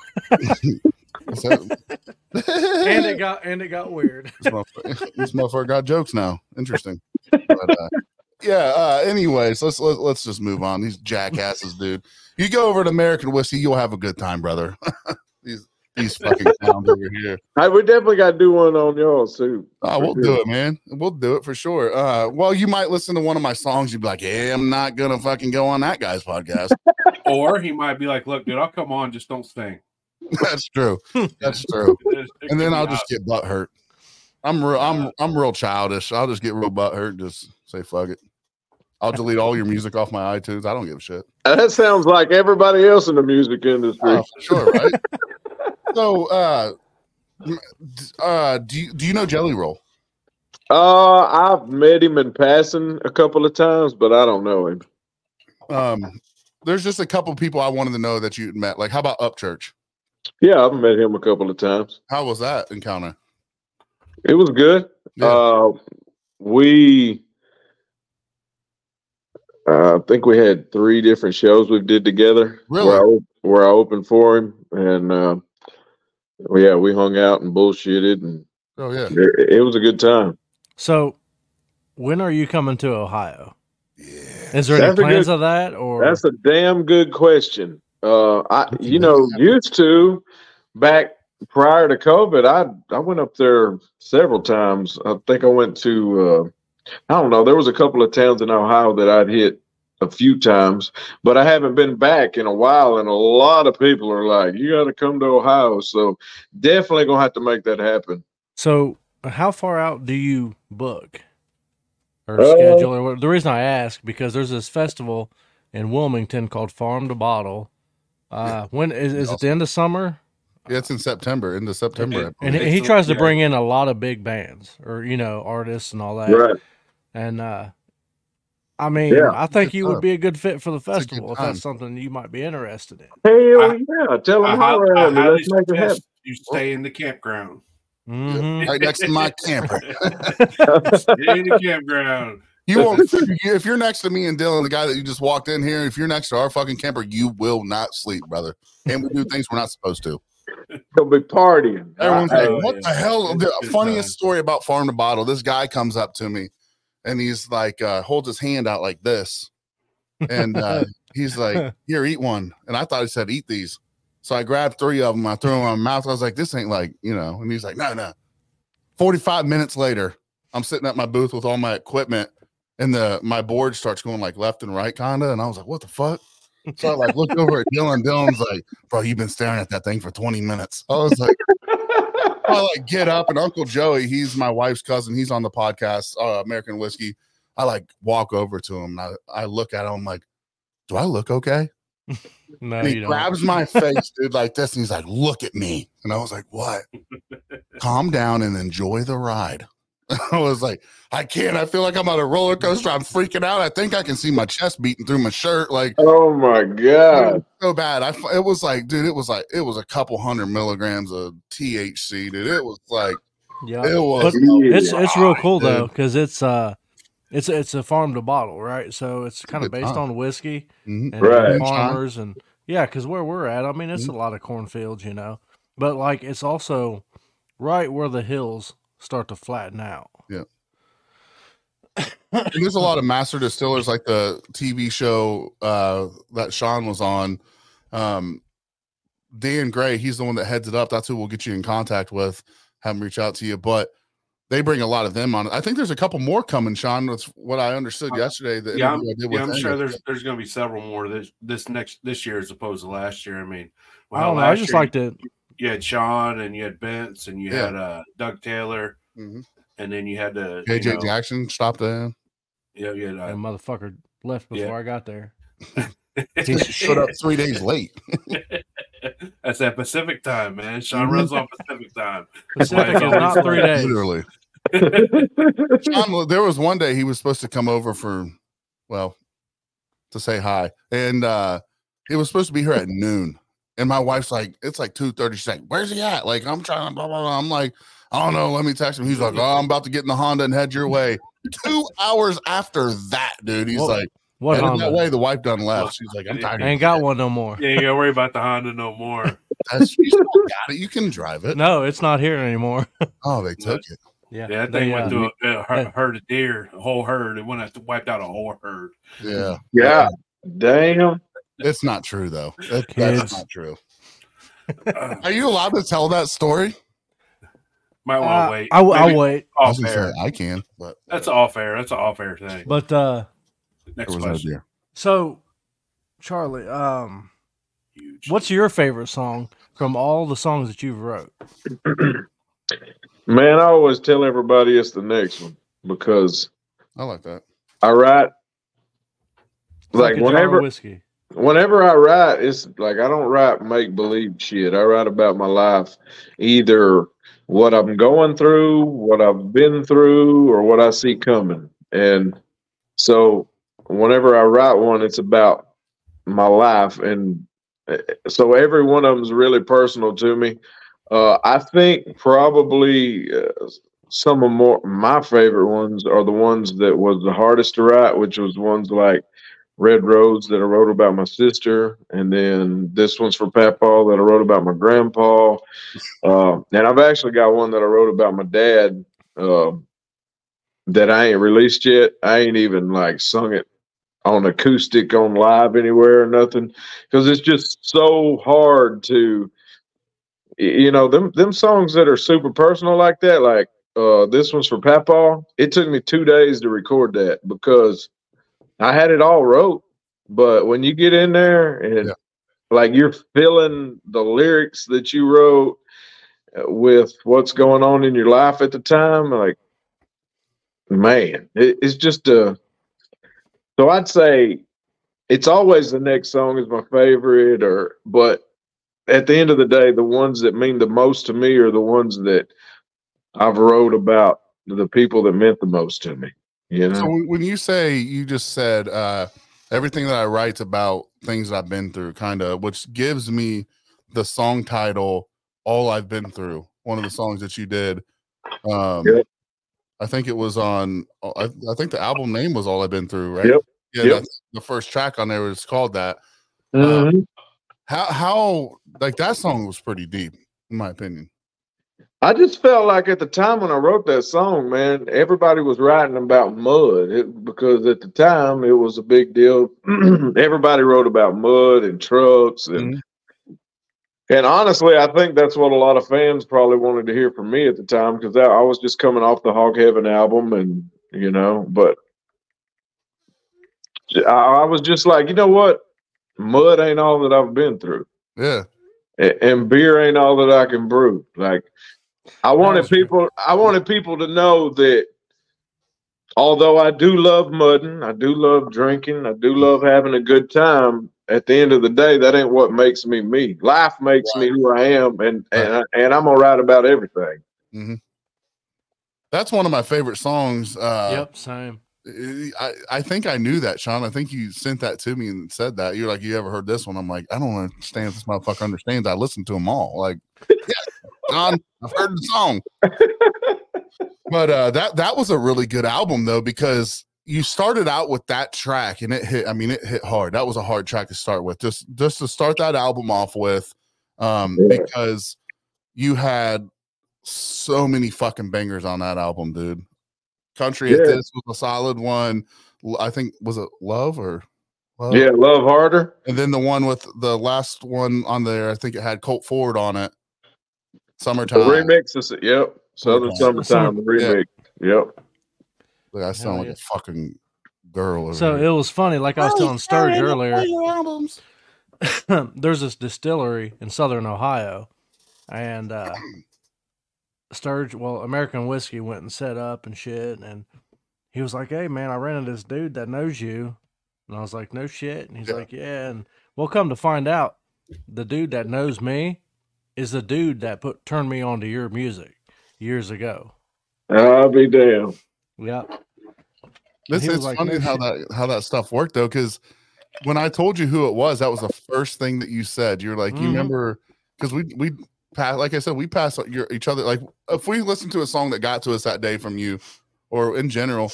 So, and it got weird. This motherfucker got jokes now. Interesting. But, anyways, let's just move on. These jackasses, dude. You go over to American Whiskey, you'll have a good time, brother. These fucking clowns over here. We definitely got to do one on y'all too. Oh, we'll do it, man. We'll do it for sure. Well, you might listen to one of my songs. You'd be like, "Yeah, I'm not gonna fucking go on that guy's podcast." Or he might be like, "Look, dude, I'll come on, just don't sing." That's true. That's true. And then I'll just get butthurt. I'm real childish. I'll just get real butthurt and just say fuck it. I'll delete all your music off my iTunes. I don't give a shit. That sounds like everybody else in the music industry. For sure, right? So, do you know Jelly Roll? I've met him in passing a couple of times, but I don't know him. There's just a couple of people I wanted to know that you'd met. Like, how about Upchurch? Yeah, I've met him a couple of times. How was that encounter? It was good. Yeah. I think we had 3 different shows we did together. Really? Where I opened for him, and we hung out and bullshitted, and it was a good time. So, when are you coming to Ohio? Yeah, is there any plans of that? Or that's a damn good question. Used to back prior to COVID, I went up there several times. I think I went to. I don't know. There was a couple of towns in Ohio that I'd hit a few times, but I haven't been back in a while. And a lot of people are like, you got to come to Ohio. So definitely going to have to make that happen. So how far out do you book or schedule? Or the reason I ask, because there's this festival in Wilmington called Farm to Bottle. When is it the end of summer? Yeah, it's in September, And he tries to bring in a lot of big bands or, artists and all that. Right. And I think you would be a good fit for the festival if that's something you might be interested in. Hell yeah. Tell them how let's make it happen. You stay in the campground. Mm-hmm. Right next to my camper. Stay in the campground. You won't. If you're next to me and Dylan, the guy that you just walked in here, if you're next to our fucking camper, you will not sleep, brother. And we do things we're not supposed to. They'll be partying. Everyone's like, what the hell? The funniest story about Farm to Bottle, this guy comes up to me and he's like, holds his hand out like this. And he's like, here, eat one. And I thought he said, eat these. So I grabbed three of them. I threw them in my mouth. I was like, this ain't like, you know. And he's like, no. 45 minutes later, I'm sitting at my booth with all my equipment. And my board starts going like left and right kind of. And I was like, what the fuck? So I like looked over at Dylan. Dylan's like, bro, you've been staring at that thing for 20 minutes. I was like, I like get up, and Uncle Joey, he's my wife's cousin. He's on the podcast, American Whiskey. I like walk over to him, and I look at him. I'm like, do I look okay? No, and he grabs my face, dude, like this. And he's like, look at me. And I was like, what? Calm down and enjoy the ride. I was like, I can't. I feel like I'm on a roller coaster. I'm freaking out. I think I can see my chest beating through my shirt. Like, oh my god, so bad. It was like, dude, it was a couple 100 milligrams of THC, dude. It was like, yeah, it was. It's real cool dude, though, because it's a farm to bottle, right? So it's kind of based on whiskey and right. farmers, and yeah, because where we're at, I mean, it's a lot of cornfields, you know, but like it's also right where the hills start to flatten out. Yeah. And there's a lot of master distillers, like the TV show that Sean was on. Dan Gray, he's the one that heads it up. That's who we'll get you in contact with, have him reach out to you. But they bring a lot of them on. I think there's a couple more coming, Sean. That's what I understood yesterday. I'm sure there's going to be several more this year as opposed to last year. I mean, I just like to. You had Sean, and you had Bence, and you had Doug Taylor, and then you had KJ Jackson stopped in. Yeah, yeah. That motherfucker left before I got there. He showed up 3 days late. That's that Pacific time, man. Sean runs on Pacific time. Pacific is not 3 days. Literally. Sean, there was one day he was supposed to come over to say hi, and he was supposed to be here at noon. And my wife's like, it's like 2:30. She's like, where's he at? Like, I'm trying to blah, blah, blah. I'm like, I don't know. Let me text him. He's like, oh, I'm about to get in the Honda and head your way. 2 hours after that, dude. He's like, what Honda? That way, the wife done left. She's like, I'm tired. I ain't got one no more. Yeah, you got to worry about the Honda no more. You still got it. You can drive it. No, it's not here anymore. Oh, they took it. Yeah, that thing went through a herd of deer, a whole herd. It went out to wipe out a whole herd. Yeah. Yeah. Damn. It's not true, though. That's not true. Are you allowed to tell that story? Might want to wait. I'll wait. I can, but that's off air. That's an off air thing. But next question. So, Charlie, what's your favorite song from all the songs that you've wrote? Man, I always tell everybody it's the next one because I like that. I write like whenever whiskey. Whenever I write, it's like I don't write make-believe shit. I write about my life, either what I'm going through, what I've been through, or what I see coming. And so whenever I write one, it's about my life. And so every one of them is really personal to me. I think probably some of my favorite ones are the ones that was the hardest to write, which was ones like Red Rose that I wrote about my sister, and then This One's for Papaw that I wrote about my grandpa. And I've actually got one that I wrote about my dad that I ain't released yet. I ain't even like sung it on acoustic on live anywhere or nothing because it's just so hard to, you know, them songs that are super personal like that, like This One's for Papaw. It took me 2 days to record that because I had it all wrote, but when you get in there and like you're filling the lyrics that you wrote with what's going on in your life at the time, like, man, it's just so I'd say it's always the next song is my favorite, but at the end of the day, the ones that mean the most to me are the ones that I've wrote about the people that meant the most to me. You know? So when you say, you just said everything that I write's about things that I've been through, kind of, which gives me the song title, All I've Been Through, one of the songs that you did. I think it was on, I think the album name was All I've Been Through, right? Yep. Yeah, yep. That's the first track on there was called that. How like that song was pretty deep. in my opinion. I just felt like at the time when I wrote that song, man, everybody was writing about mud because at the time it was a big deal. Everybody wrote about mud and trucks and And honestly, I think that's what a lot of fans probably wanted to hear from me at the time, because I was just coming off the Hog Heaven album, and you know, but I was just like, you know what, mud ain't all that I've been through. Yeah. And beer ain't all that I can brew. Like, I wanted people to know that although I do love mudding, I do love drinking, I do love having a good time, at the end of the day, that ain't what makes me me. Life makes me who I am, and I'm all right about everything. Mm-hmm. That's one of my favorite songs. Yep, same. I think I knew that, Sean. I think you sent that to me and said that. You're like, you ever heard this one? I'm like, I don't understand if this motherfucker understands. I listen to them all. Like, yeah, John, I've heard the song. But that was a really good album, though, because you started out with that track and it hit hard. That was a hard track to start with, just to start that album off with, because you had so many fucking bangers on that album, dude. Country at This was a solid one. I think, was it Love? Yeah, Love Harder. And then the one with the last one on there, I think it had Colt Ford on it. Summertime. The remix is, yep. Southern Summertime, the remix. Yeah. Yep. Like, I sound like a fucking girl. So it was funny. Like I was telling Sturge earlier, there's this distillery in Southern Ohio, and Sturge, American Whiskey went and set up and shit. And he was like, "Hey man, I ran into this dude that knows you." And I was like, "No shit." And he's like, "Yeah." And we'll come to find out, the dude that knows me is the dude that turned me on to your music years ago. I'll be damned. Yeah. Listen, it's like, funny how that stuff worked, though, because when I told you who it was, that was the first thing that you said. You're like, you remember, because we pass, like I said, we pass each other. Like, if we listened to a song that got to us that day from you, or in general,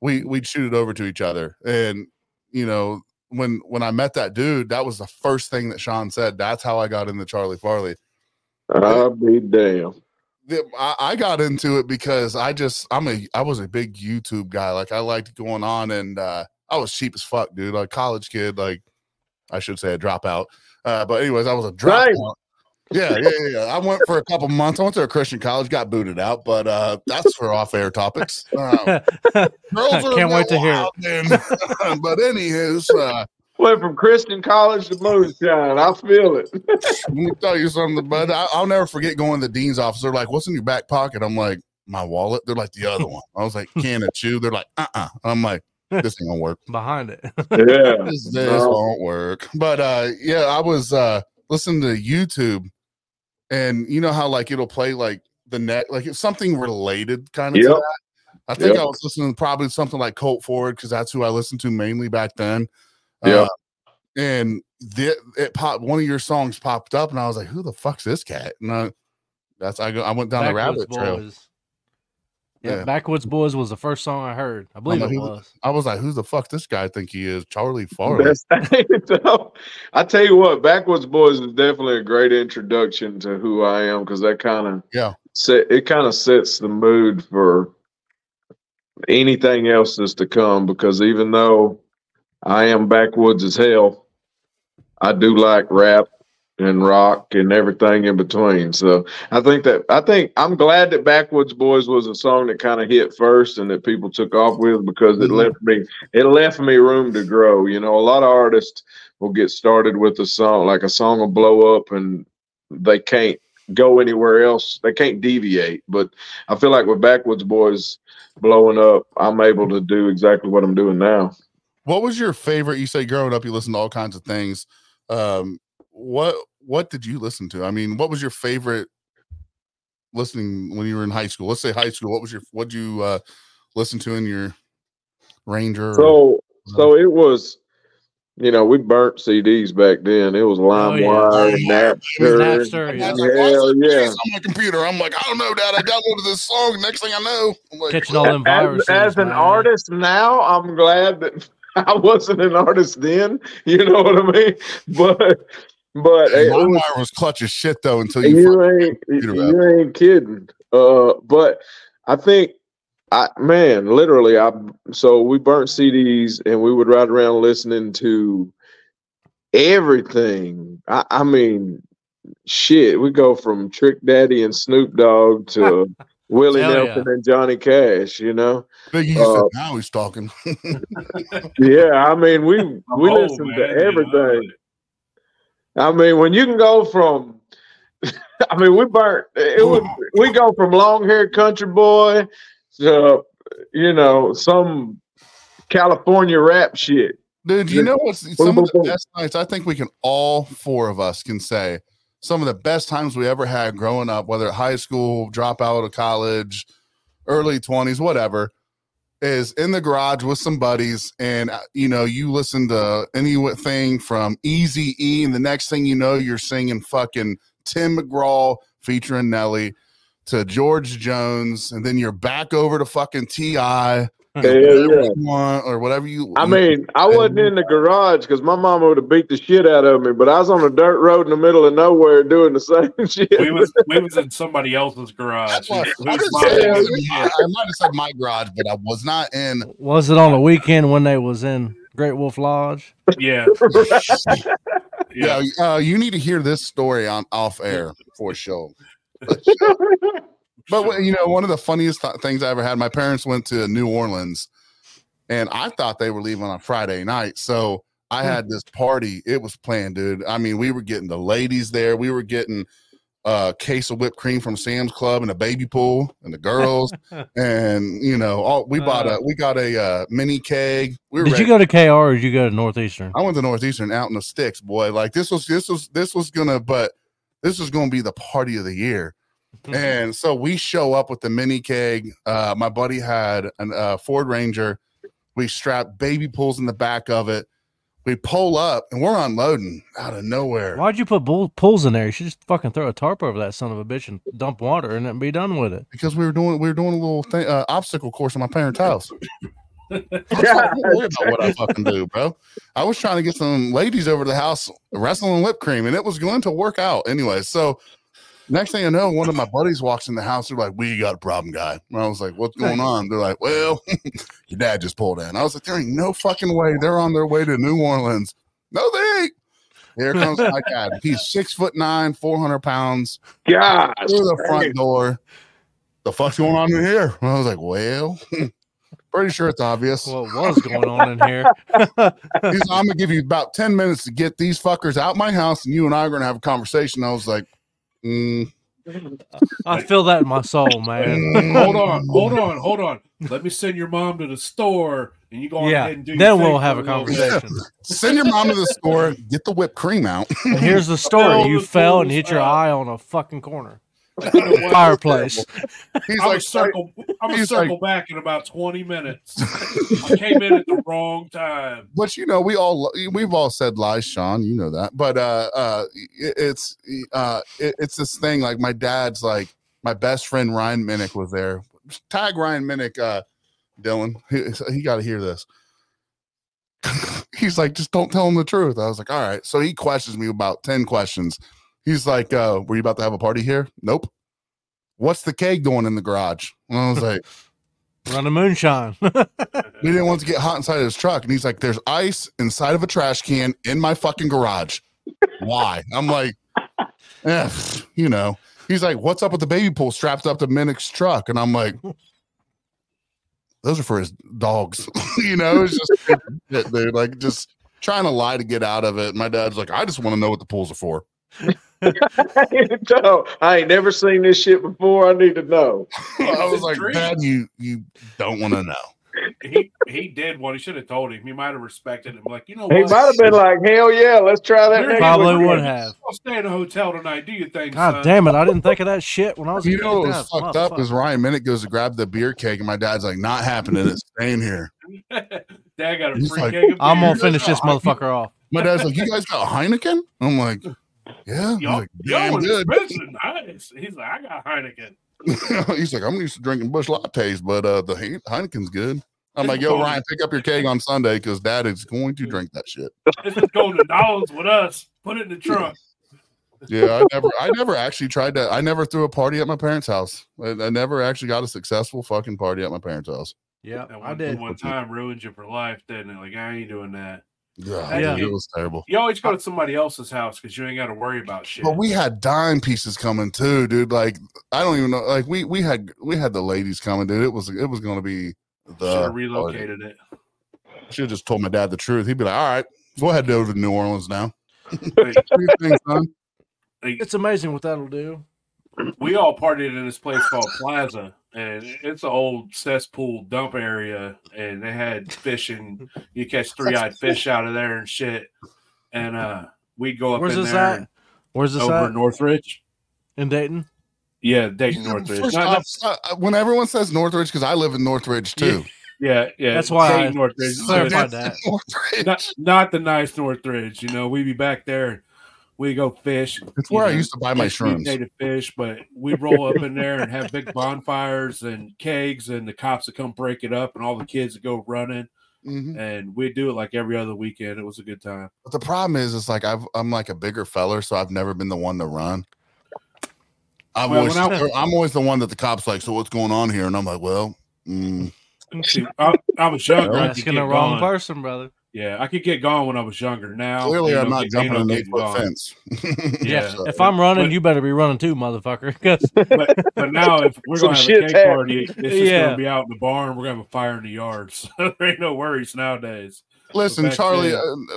we'd shoot it over to each other. And you know, when I met that dude, that was the first thing that Sean said. That's how I got into Charlie Farley. I'll be damned. I got into it because I was a big YouTube guy. Like, I liked going on, and I was cheap as fuck, dude. Like, college kid, like, I should say a dropout. But anyways, I was a dropout. Right. Yeah. I went for a couple months. I went to a Christian college, got booted out, but that's for off-air topics. Girls are can't wait to hear it. But anywho, went from Christian college to moonshine. I feel it. Let me tell you something, bud. I'll never forget going to the dean's office. They're like, "What's in your back pocket?" I'm like, "My wallet." They're like, "The other one." I was like, "Can of chew." They're like, "Uh-uh." I'm like, "This ain't gonna work." Behind it. Yeah. This won't work. But I was listening to YouTube, and you know how like it'll play like the net, like it's something related kind of to that. I think I was listening to probably something like Colt Ford, because that's who I listened to mainly back then. And it popped. One of your songs popped up, and I was like, "Who the fuck's this cat?" And I went down the rabbit trail. Yeah, Backwoods Boys was the first song I heard. I believe it was. I was like, "Who the fuck this guy think he is, Charlie Farley?" I tell you what, Backwoods Boys is definitely a great introduction to who I am, because that kind of sets the mood for anything else that's to come. Because even though I am backwoods as hell, I do like rap and rock and everything in between. So I think I'm glad that Backwoods Boys was a song that kind of hit first and that people took off with, because it left me room to grow. You know, a lot of artists will get started with a song, like a song will blow up and they can't go anywhere else. They can't deviate. But I feel like with Backwoods Boys blowing up, I'm able to do exactly what I'm doing now. What was your favorite? You say growing up, you listened to all kinds of things. What did you listen to? I mean, what was your favorite listening when you were in high school? Let's say high school. What did you listen to in your Ranger? So it was, you know, we burnt CDs back then. It was LimeWire and Napster. Yeah. Hell yeah! On my computer, I'm like, I don't know, Dad. I downloaded this song. Next thing I know, I'm like, catching all them viruses. As an artist now, I'm glad that I wasn't an artist then, you know what I mean? But But my wire was clutch as shit though until you ain't kidding. But I think so we burnt CDs and we would ride around listening to everything. I mean, shit, we go from Trick Daddy and Snoop Dogg to Willie Nelson and Johnny Cash, you know. Big Easy, now he's talking. Yeah, I mean, we listen to everything. You know. I mean, when you can go from, I mean, we go from long-haired country boy to, you know, some California rap shit. Dude, you know what's some of the best nights? I think we can, all four of us can say, some of the best times we ever had growing up, whether high school, drop out of college, early 20s, whatever, is in the garage with some buddies. And, you know, you listen to anything from Eazy-E, and the next thing you know, you're singing fucking Tim McGraw featuring Nelly to George Jones. And then you're back over to fucking T.I., or whatever you want. I mean, I wasn't in the garage because my mama would have beat the shit out of me, but I was on a dirt road in the middle of nowhere doing the same shit. We was in somebody else's garage. I might have said my garage, but I was not in. Was it on a weekend when they was in Great Wolf Lodge? Yeah. Yeah. You need to hear this story on off air for sure. But, you know, one of the funniest things I ever had, my parents went to New Orleans, and I thought they were leaving on Friday night. So I had this party. It was planned, dude. I mean, we were getting the ladies there. We were getting a case of whipped cream from Sam's Club and a baby pool and the girls. And, you know, we got a mini keg. You go to KR or did you go to Northeastern? I went to Northeastern out in the sticks, boy. Like this was going to be the party of the year. And so we show up with the mini keg. My buddy had a Ford Ranger. We strapped baby pools in the back of it. We pull up, and we're unloading out of nowhere. Why'd you put pools in there? You should just fucking throw a tarp over that son of a bitch and dump water and then be done with it. Because we were doing a little thing, obstacle course in my parents' house. I don't worry about what I fucking do, bro. I was trying to get some ladies over to the house wrestling whipped cream, and it was going to work out anyway. So next thing I know, one of my buddies walks in the house. They're like, "We got a problem, guy." And I was like, "What's going on?" They're like, "Well, your dad just pulled in." I was like, "There ain't no fucking way. They're on their way to New Orleans." No, they ain't. Here comes my dad. He's 6'9", 400 pounds. God, through the front door. The fuck's going on in here? And I was like, "Well, pretty sure it's obvious what was going on in here." He's like, "I'm gonna give you about 10 minutes to get these fuckers out my house, and you and I are gonna have a conversation." I was like, I feel that in my soul, man. Hold on. Let me send your mom to the store, and you go ahead and do. Then we'll have a conversation. Send your mom to the store. Get the whipped cream out. And here's the story: you fell and hit your eye on a fucking corner, fireplace. He's like, I'm gonna circle back in about 20 minutes. I came in at the wrong time. But you know, we've all said lies, Sean. You know that. But it's this thing. Like my dad's, like my best friend Ryan Minnick was there. Tag Ryan Minnick, Dylan. He got to hear this. He's like, just don't tell him the truth. I was like, all right. So he questions me about 10 questions. He's like, were you about to have a party here? Nope. What's the keg doing in the garage? And I was like, run a moonshine. We didn't want to get hot inside of his truck. And he's like, there's ice inside of a trash can in my fucking garage. Why? I'm like, you know. He's like, what's up with the baby pool strapped up to Minnick's truck? And I'm like, those are for his dogs. You know, it's just shit, dude. Like, just trying to lie to get out of it. My dad's like, I just want to know what the pools are for. I ain't never seen this shit before. I need to know. I was like, Dad, you don't want to know. He did what he should have told him. He might have respected him. Like, you know what? He might have been like, hell yeah, let's try that. He probably would have. I'll stay in a hotel tonight. Do you think? God damn it. I didn't think of that shit when I was. You know what was fucked up is Ryan Minnick goes to grab the beer keg, and my dad's like, not happening. It's staying here. Dad got a free keg of beer. I'm going to finish this motherfucker off. My dad's like, you guys got Heineken? I'm like, yeah, yo, good. Nice. He's like, I got Heineken. He's like, I'm used to drinking Busch lattes, but the Heineken's good. I'm like, yo, Ryan, pick up your keg on Sunday because Dad is going to drink that shit. This is going to Dollars with us. Put it in the trunk. Yeah, I never actually tried that. I never threw a party at my parents' house. I never actually got a successful fucking party at my parents' house. Yeah, I did. One time ruined you for life, didn't it? Like, I ain't doing that. Yeah, it was terrible. You always go to somebody else's house because you ain't got to worry about shit. But we had dime pieces coming too, dude. Like, I don't even know. Like, we had the ladies coming, dude. It was going to be the relocated party. Should have just told my dad the truth. He'd be like, "All right, go ahead over to New Orleans now." It's amazing what that'll do. We all partied in this place called Plaza, and it's an old cesspool dump area, and they had fishing. You catch three-eyed fish out of there and shit. And we'd go up there. Where's this at? Over Northridge. In Dayton? Yeah, Dayton, Northridge. When everyone says Northridge, because I live in Northridge, too. Yeah. That's why Dayton, Northridge. Clarified that. Northridge. Not the nice Northridge. You know, we'd be back there. We go fish. It's where I used to buy my shrooms. To fish, but we roll up in there and have big bonfires and kegs, and the cops that come break it up, and all the kids that go running. Mm-hmm. And we do it like every other weekend. It was a good time. But the problem is, it's like I'm like a bigger feller, so I've never been the one to run. I'm always the one that the cops like. So what's going on here? And I'm like, well, I was younger. Asking the wrong person, brother. Yeah, I could get gone when I was younger. Now, clearly, I'm not jumping an 8-foot fence. Yeah, so, if I'm running, you better be running too, motherfucker. But now, if we're going to have a cake party, it's just going to be out in the barn. We're going to have a fire in the yard. So there ain't no worries nowadays. Listen, Charlie,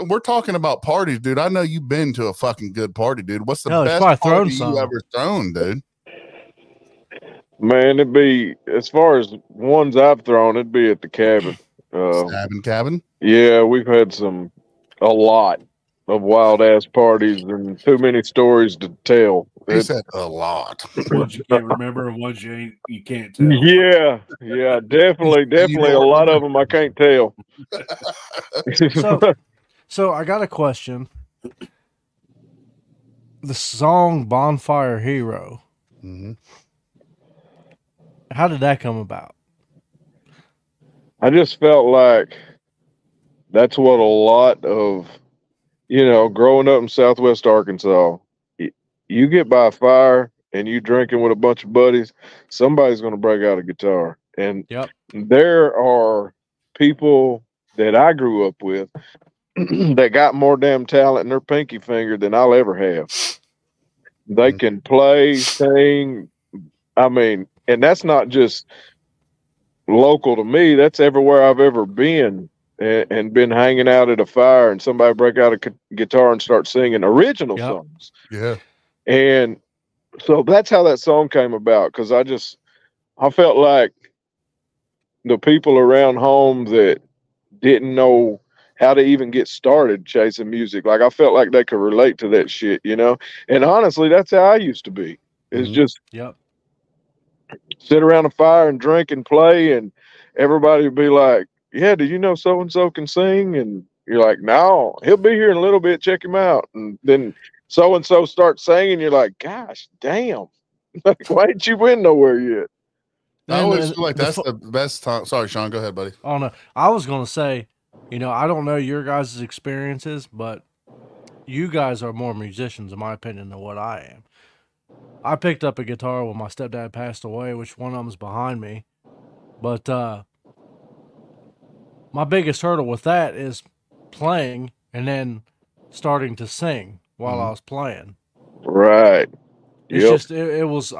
we're talking about parties, dude. I know you've been to a fucking good party, dude. What's the best party you ever thrown, dude? Man, it'd be, as far as ones I've thrown, it'd be at the cabin. Stabbing Cabin? Yeah, we've had a lot of wild ass parties and too many stories to tell. He said a lot. Ones you can't remember and ones you can't tell. Yeah, definitely a lot of them I can't tell. So I got a question. The song Bonfire Hero. Mm-hmm. How did that come about? I just felt like that's what a lot of, growing up in Southwest Arkansas, you get by a fire and you drinking with a bunch of buddies, somebody's going to break out a guitar. And there are people that I grew up with that got more damn talent in their pinky finger than I'll ever have. They can play, sing. I mean, and that's not just local to me, that's everywhere I've ever been and been hanging out at a fire and somebody break out a guitar and start singing original songs. Yeah. And so that's how that song came about. Cause I felt like the people around home that didn't know how to even get started chasing music. Like I felt like they could relate to that shit, and honestly, that's how I used to be. It's just, sit around a fire and drink and play, and everybody would be like, "Yeah, do you know so and so can sing?" And you're like, "No, he'll be here in a little bit. Check him out." And then so and so starts singing. You're like, "Gosh, damn! Like, why ain't you win nowhere yet?" I always feel like that's the best time. Sorry, Sean, go ahead, buddy. Oh no, I was gonna say, I don't know your guys' experiences, but you guys are more musicians, in my opinion, than what I am. I picked up a guitar when my stepdad passed away, which one of them's behind me. But my biggest hurdle with that is playing and then starting to sing while I was playing. Right. It's just, it was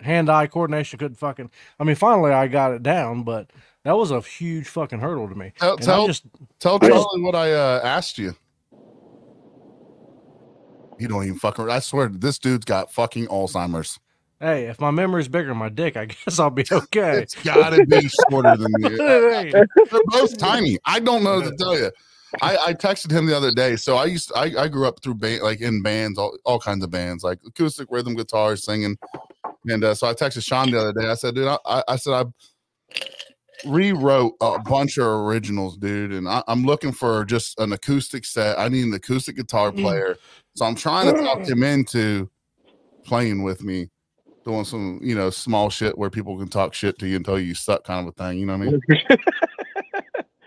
hand-eye coordination. Finally I got it down, but that was a huge fucking hurdle to me. Tell Charlie what I asked you. You don't even fucking. I swear, this dude's got fucking Alzheimer's. Hey, if my memory's bigger than my dick, I guess I'll be okay. It's gotta be shorter than me. They're both tiny. I don't know what to tell you. I texted him the other day. So I grew up through in bands, all kinds of bands, like acoustic, rhythm, guitar, singing, and so I texted Sean the other day. I said, dude, I rewrote a bunch of originals, dude, and I'm looking for just an acoustic set. I need an acoustic guitar player. So I'm trying to talk him into playing with me, doing some, small shit where people can talk shit to you and tell you suck kind of a thing. You know what I mean?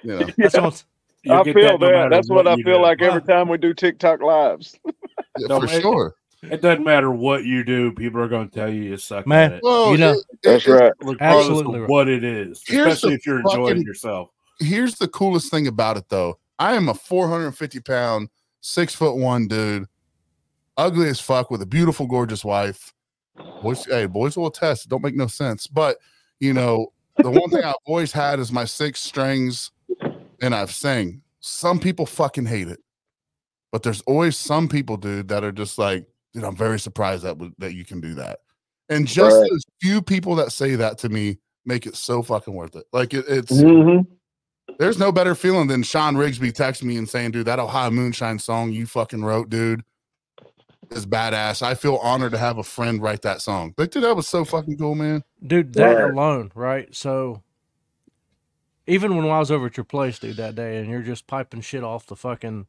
You know. I feel that. That's what I feel like every time we do TikTok lives. Yeah, for sure. It doesn't matter what you do, people are going to tell you you suck at it. Well, you know, that's right. Absolutely right. What it is, especially if you're enjoying yourself. Here's the coolest thing about it, though. I am a 450-pound, 6'1" dude, ugly as fuck, with a beautiful, gorgeous wife. Boys will attest. It don't make no sense. But, you know, the one thing I've always had is my six strings, and I've sang. Some people fucking hate it. But there's always some people, dude, that are just like, dude, I'm very surprised that you can do that. And just those few people that say that to me make it so fucking worth it. Like, it's... Mm-hmm. There's no better feeling than Sean Riggsby texting me and saying, dude, that Ohio Moonshine song you fucking wrote, dude, is badass. I feel honored to have a friend write that song. But, dude, that was so fucking cool, man. Dude, that alone, right? So, even when I was over at your place, dude, that day, and you're just piping shit off the fucking,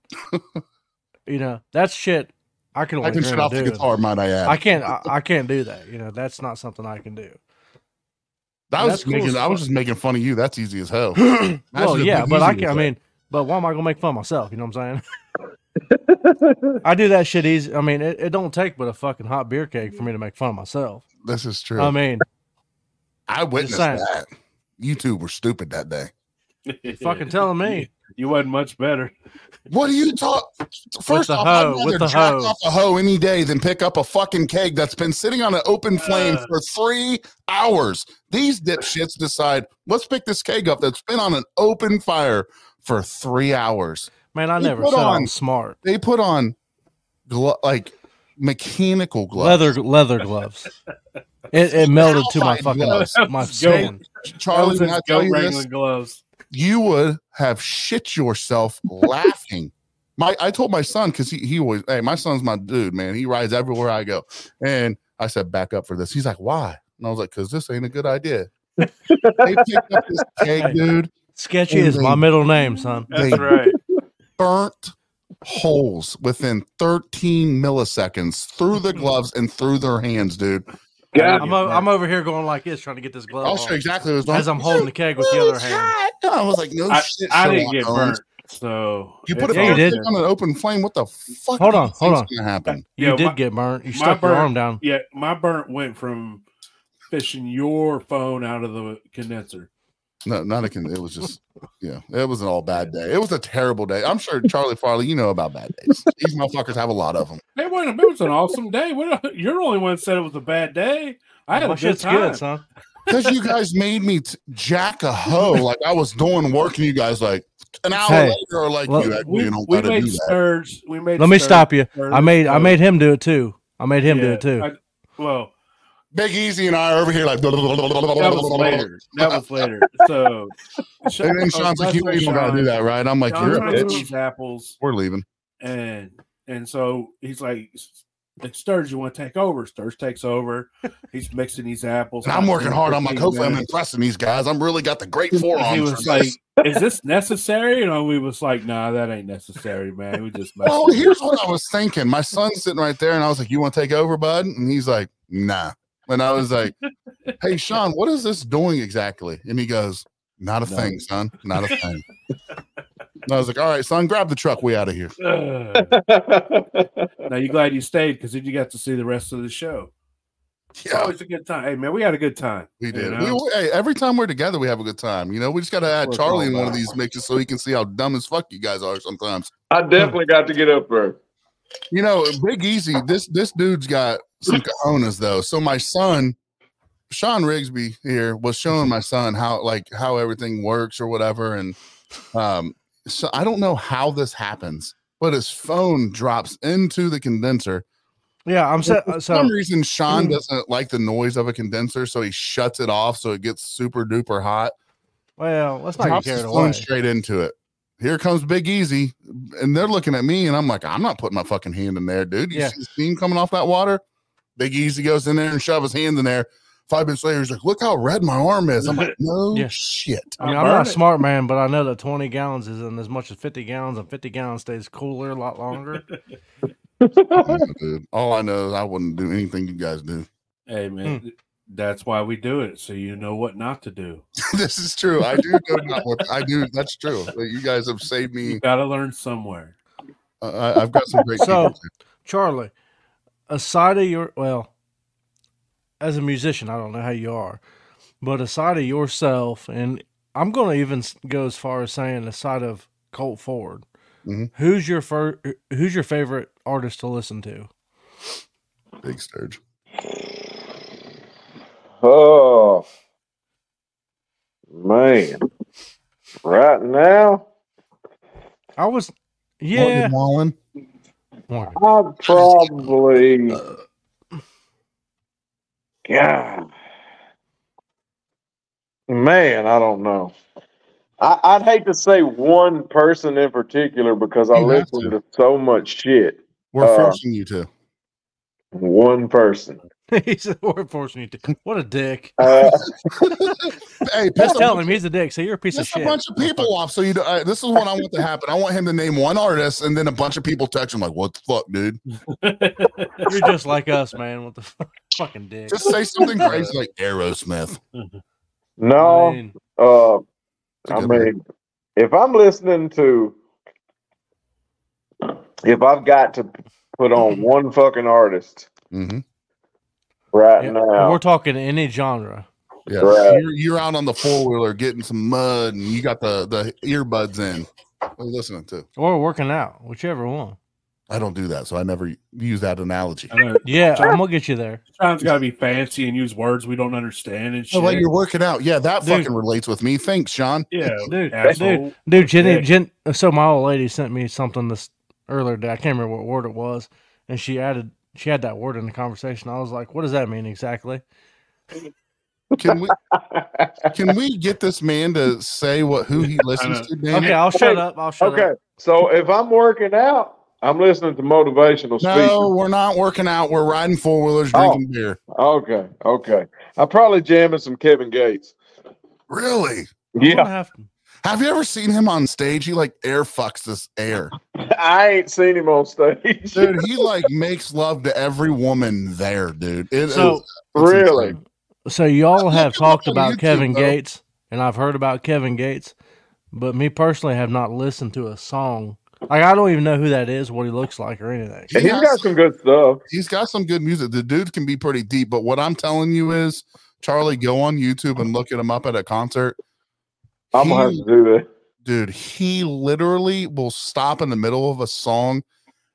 you know, that's shit I can only do. I can shit off the guitar, might I add. I can't do that. You know, that's not something I can do. I was just making fun of you. That's easy as hell. Well, yeah, but I can. I mean, but why am I gonna make fun of myself? You know what I'm saying? I do that shit easy. I mean, it don't take but a fucking hot beer keg for me to make fun of myself. This is true. I mean, I witnessed that. You two were stupid that day. You're fucking telling me you wasn't much better. What do you talk? First off, I'd rather jack off a hoe any day than pick up a fucking keg that's been sitting on an open flame for 3 hours. These dipshits decide, let's pick this keg up that's been on an open fire for 3 hours. Man, I never said I'm smart. They put on like mechanical gloves, leather gloves. It melted to my fucking my skin. Charlie, I tell you this, gloves. You would have shit yourself laughing. I told my son, because he always, hey, my son's my dude, man. He rides everywhere I go. And I said, back up for this. He's like, why? And I was like, because this ain't a good idea. They picked up this keg, dude. Sketchy is my middle name, son. That's right. Burnt holes within 13 milliseconds through the gloves and through their hands, dude. Yeah, I'm over here going like this, trying to get this glove off. Exactly as I'm holding the keg with the other hand. I was like, no shit. I didn't get burnt. So you put it on an open flame. What the fuck? Hold on. Gonna happen? Yeah, you did get burnt. You stuck your arm down. Yeah, my burnt went from fishing your phone out of the condenser. No, not a condenser. It was just, yeah, it was an all bad day. It was a terrible day. I'm sure Charlie Farley, you know about bad days. These motherfuckers have a lot of them. It was an awesome day. You're the only one that said it was a bad day. I had a good time. Huh? Because you guys made me jack a hoe. Like I was doing work and you guys like an hour later are like, you don't want to do that. Let me stop you. I made him do it too. Well, Big Easy and I are over here like that was later. So and then Sean's like, you ain't gonna do that, right? I'm like, you're a bitch. Apples. We're leaving. And so he's like, Sturge, you want to take over? Sturge takes over. He's mixing these apples. And I'm working hard. I'm like, hopefully I'm impressing these guys. I'm really got the great forearms. He was like, is this necessary? You know, we was like, nah, that ain't necessary, man. We just messed up. Well, here's what I was thinking. My son's sitting right there, and I was like, you want to take over, bud? And he's like, nah. And I was like, hey, Sean, what is this doing exactly? And he goes, not a thing, son. Not a thing. And I was like, all right, son, grab the truck. We out of here. Now, you glad you stayed because then you got to see the rest of the show. Yeah. Always a good time. Hey, man, we had a good time. We did. Every time we're together, we have a good time. You know, we just got to add Charlie in one of these mixes so he can see how dumb as fuck you guys are sometimes. I definitely got to get up there. You know, Big Easy, this dude's got some cojones, though. So my son, Sean Riggsby here, was showing my son how everything works or whatever. And so I don't know how this happens, but his phone drops into the condenser. Yeah, for some reason, Sean doesn't like the noise of a condenser, so he shuts it off so it gets super duper hot. Well, let's not get carried away. Straight into it. Here comes Big Easy, and they're looking at me, and I'm like, I'm not putting my fucking hand in there, dude. You see the steam coming off that water? Big Easy goes in there and shoves his hand in there. 5 minutes later, he's like, look how red my arm is. I'm like, no shit. I mean, I'm not a smart man, but I know that 20 gallons isn't as much as 50 gallons, and 50 gallons stays cooler a lot longer. Dude, all I know is I wouldn't do anything you guys do. Hey, man, That's why we do it, so you know what not to do. This is true. I do know not what I do. That's true. You guys have saved me. You gotta learn somewhere. I've got some great. So, Charlie, aside of your as a musician, I don't know how you are, but aside of yourself, and I'm going to even go as far as saying aside of Colt Ford, who's your favorite artist to listen to? Big Sturge. Oh, man. Right now? Yeah. Morgan Wallen? I'd probably... God. Man, I don't know. I'd hate to say one person in particular because I listen to so much shit. We're forcing you to. One person. He said, we're forcing you to. What a dick. Hey, just tell him he's a dick. So you're a piece of shit. A bunch of people off. So you. This is what I want to happen. I want him to name one artist, and then a bunch of people text him like, "What the fuck, dude? You're just like us, man. What the fuck? Fucking dick." Just say something crazy like Aerosmith. No, I mean, if I'm listening to, if I've got to put on one fucking artist. Mm-hmm. Right now, we're talking any genre. Yeah, right. You're out on the four wheeler getting some mud, and you got the earbuds in, or listening to, or working out, whichever one. I don't do that, so I never use that analogy. Yeah, I'm gonna get you there. Sometimes gotta be fancy and use words we don't understand and shit. Like you're working out, that dude, fucking relates with me. Thanks, Sean. Yeah, dude. Jenny. So my old lady sent me something this earlier day. I can't remember what word it was, and she added. She had that word in the conversation. I was like, what does that mean exactly? Can we get this man to say who he listens to? Danny? Okay, I'll shut up. I'll shut up. So if I'm working out, I'm listening to motivational speakers. No, we're not working out. We're riding four-wheelers, drinking beer. Okay. I'm probably jamming some Kevin Gates. Really? Yeah. Have you ever seen him on stage? He air fucks this air. I ain't seen him on stage. Dude, he makes love to every woman there, dude. Really? Insane. So y'all have talked about YouTube, Kevin Gates, and I've heard about Kevin Gates, but me personally have not listened to a song. I don't even know who that is, what he looks like, or anything. He's got some good stuff. He's got some good music. The dude can be pretty deep, but what I'm telling you is, Charlie, go on YouTube and look at him up at a concert. I'm going to have to do that. Dude, he literally will stop in the middle of a song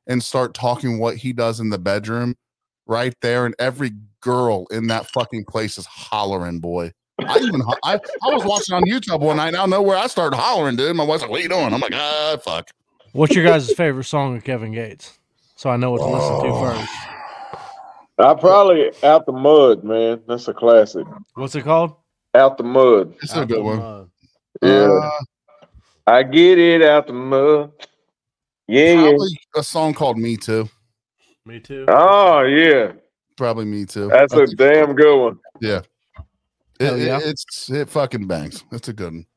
and start talking what he does in the bedroom right there. And every girl in that fucking place is hollering, boy. I was watching on YouTube one night. And I don't know where I started hollering, dude. My wife's like, what are you doing? I'm like, fuck. What's your guys' favorite song of Kevin Gates? So I know what to listen to first. I probably Out the Mud, man. That's a classic. What's it called? Out the Mud. It's a good one. Mud. Yeah, I get it out the mud. Yeah, a song called "Me Too." Me too. Oh yeah, probably "Me Too." That's a damn good one. Yeah, it fucking bangs. That's a good one.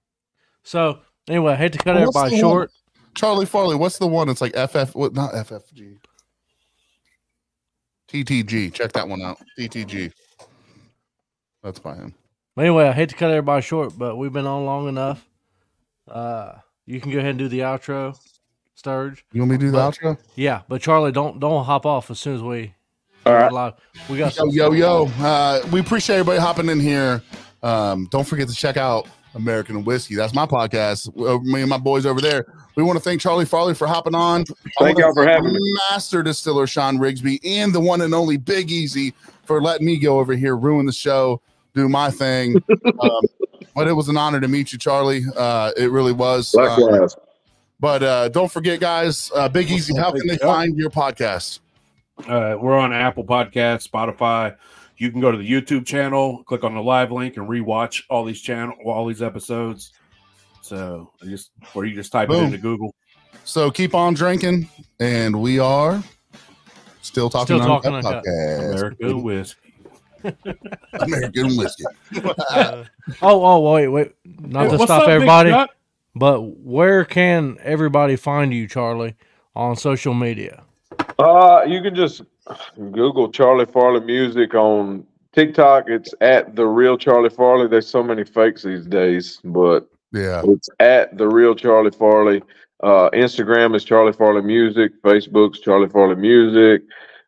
So anyway, I hate to cut everybody short. One? Charlie Farley, what's the one? It's like FF. What? Not FFG. TTG. Check that one out. TTG. That's by him. Anyway, I hate to cut everybody short, but we've been on long enough. You can go ahead and do the outro, Sturge. You want me to do the outro? Yeah, but Charlie, don't hop off as soon as we. All right. Live. We got yo. We appreciate everybody hopping in here. Don't forget to check out American Whiskey. That's my podcast. Me and my boys over there. We want to thank Charlie Farley for hopping on. Thank y'all for having me. Master distiller Sean Riggsby and the one and only Big Easy for letting me go over here ruin the show. Do my thing. But it was an honor to meet you, Charlie. It really was. But don't forget, guys, Big Easy, how can they find your podcast? We're on Apple Podcasts, Spotify. You can go to the YouTube channel, click on the live link, and rewatch all these episodes. So you just type it into Google. So keep on drinking, and we are still talking on that podcast. America Whiskey. American Whiskey. Wait. Not to stop everybody, but where can everybody find you, Charlie, on social media? You can just Google Charlie Farley Music on TikTok, it's at The Real Charlie Farley. There's so many fakes these days, but yeah, it's at The Real Charlie Farley. Instagram is Charlie Farley Music. Facebook's Charlie Farley Music.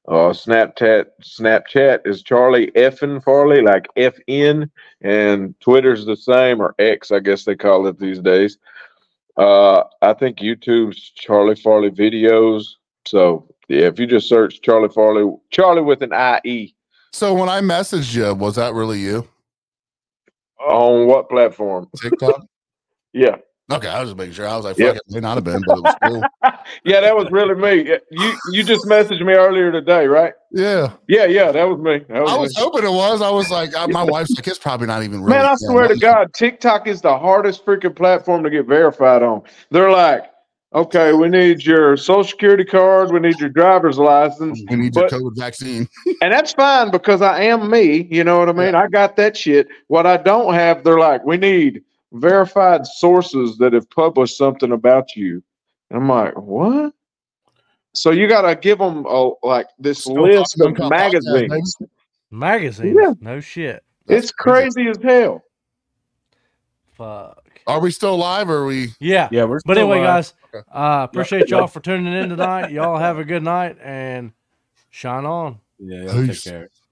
Snapchat is Charlie Effin Farley, like FN, and Twitter's the same, or X, I guess they call it these days. I think YouTube's Charlie Farley Videos. So yeah, if you just search Charlie Farley, Charlie with an IE. So when I messaged you, was that really you? On what platform? TikTok? Yeah. Okay, I was just making sure. I was like, fuck it, may not have been, but it was cool. Yeah, that was really me. You just messaged me earlier today, right? Yeah, that was me. I was hoping it was. I was like, my wife's like, it's probably not even real. Man, I swear to God, TikTok is the hardest freaking platform to get verified on. They're like, okay, we need your social security card. We need your driver's license. We need your COVID vaccine. And that's fine because I am me. You know what I mean? Yeah. I got that shit. What I don't have, they're like, we need verified sources that have published something about you. And I'm like, what? So you got to give them this Still list of magazines. Magazines? Yeah. No shit. That's crazy as hell. Fuck. Are we still live or are we? Yeah, we're still live. But anyway, guys, appreciate y'all for tuning in tonight. Y'all have a good night and shine on. Yeah, take care.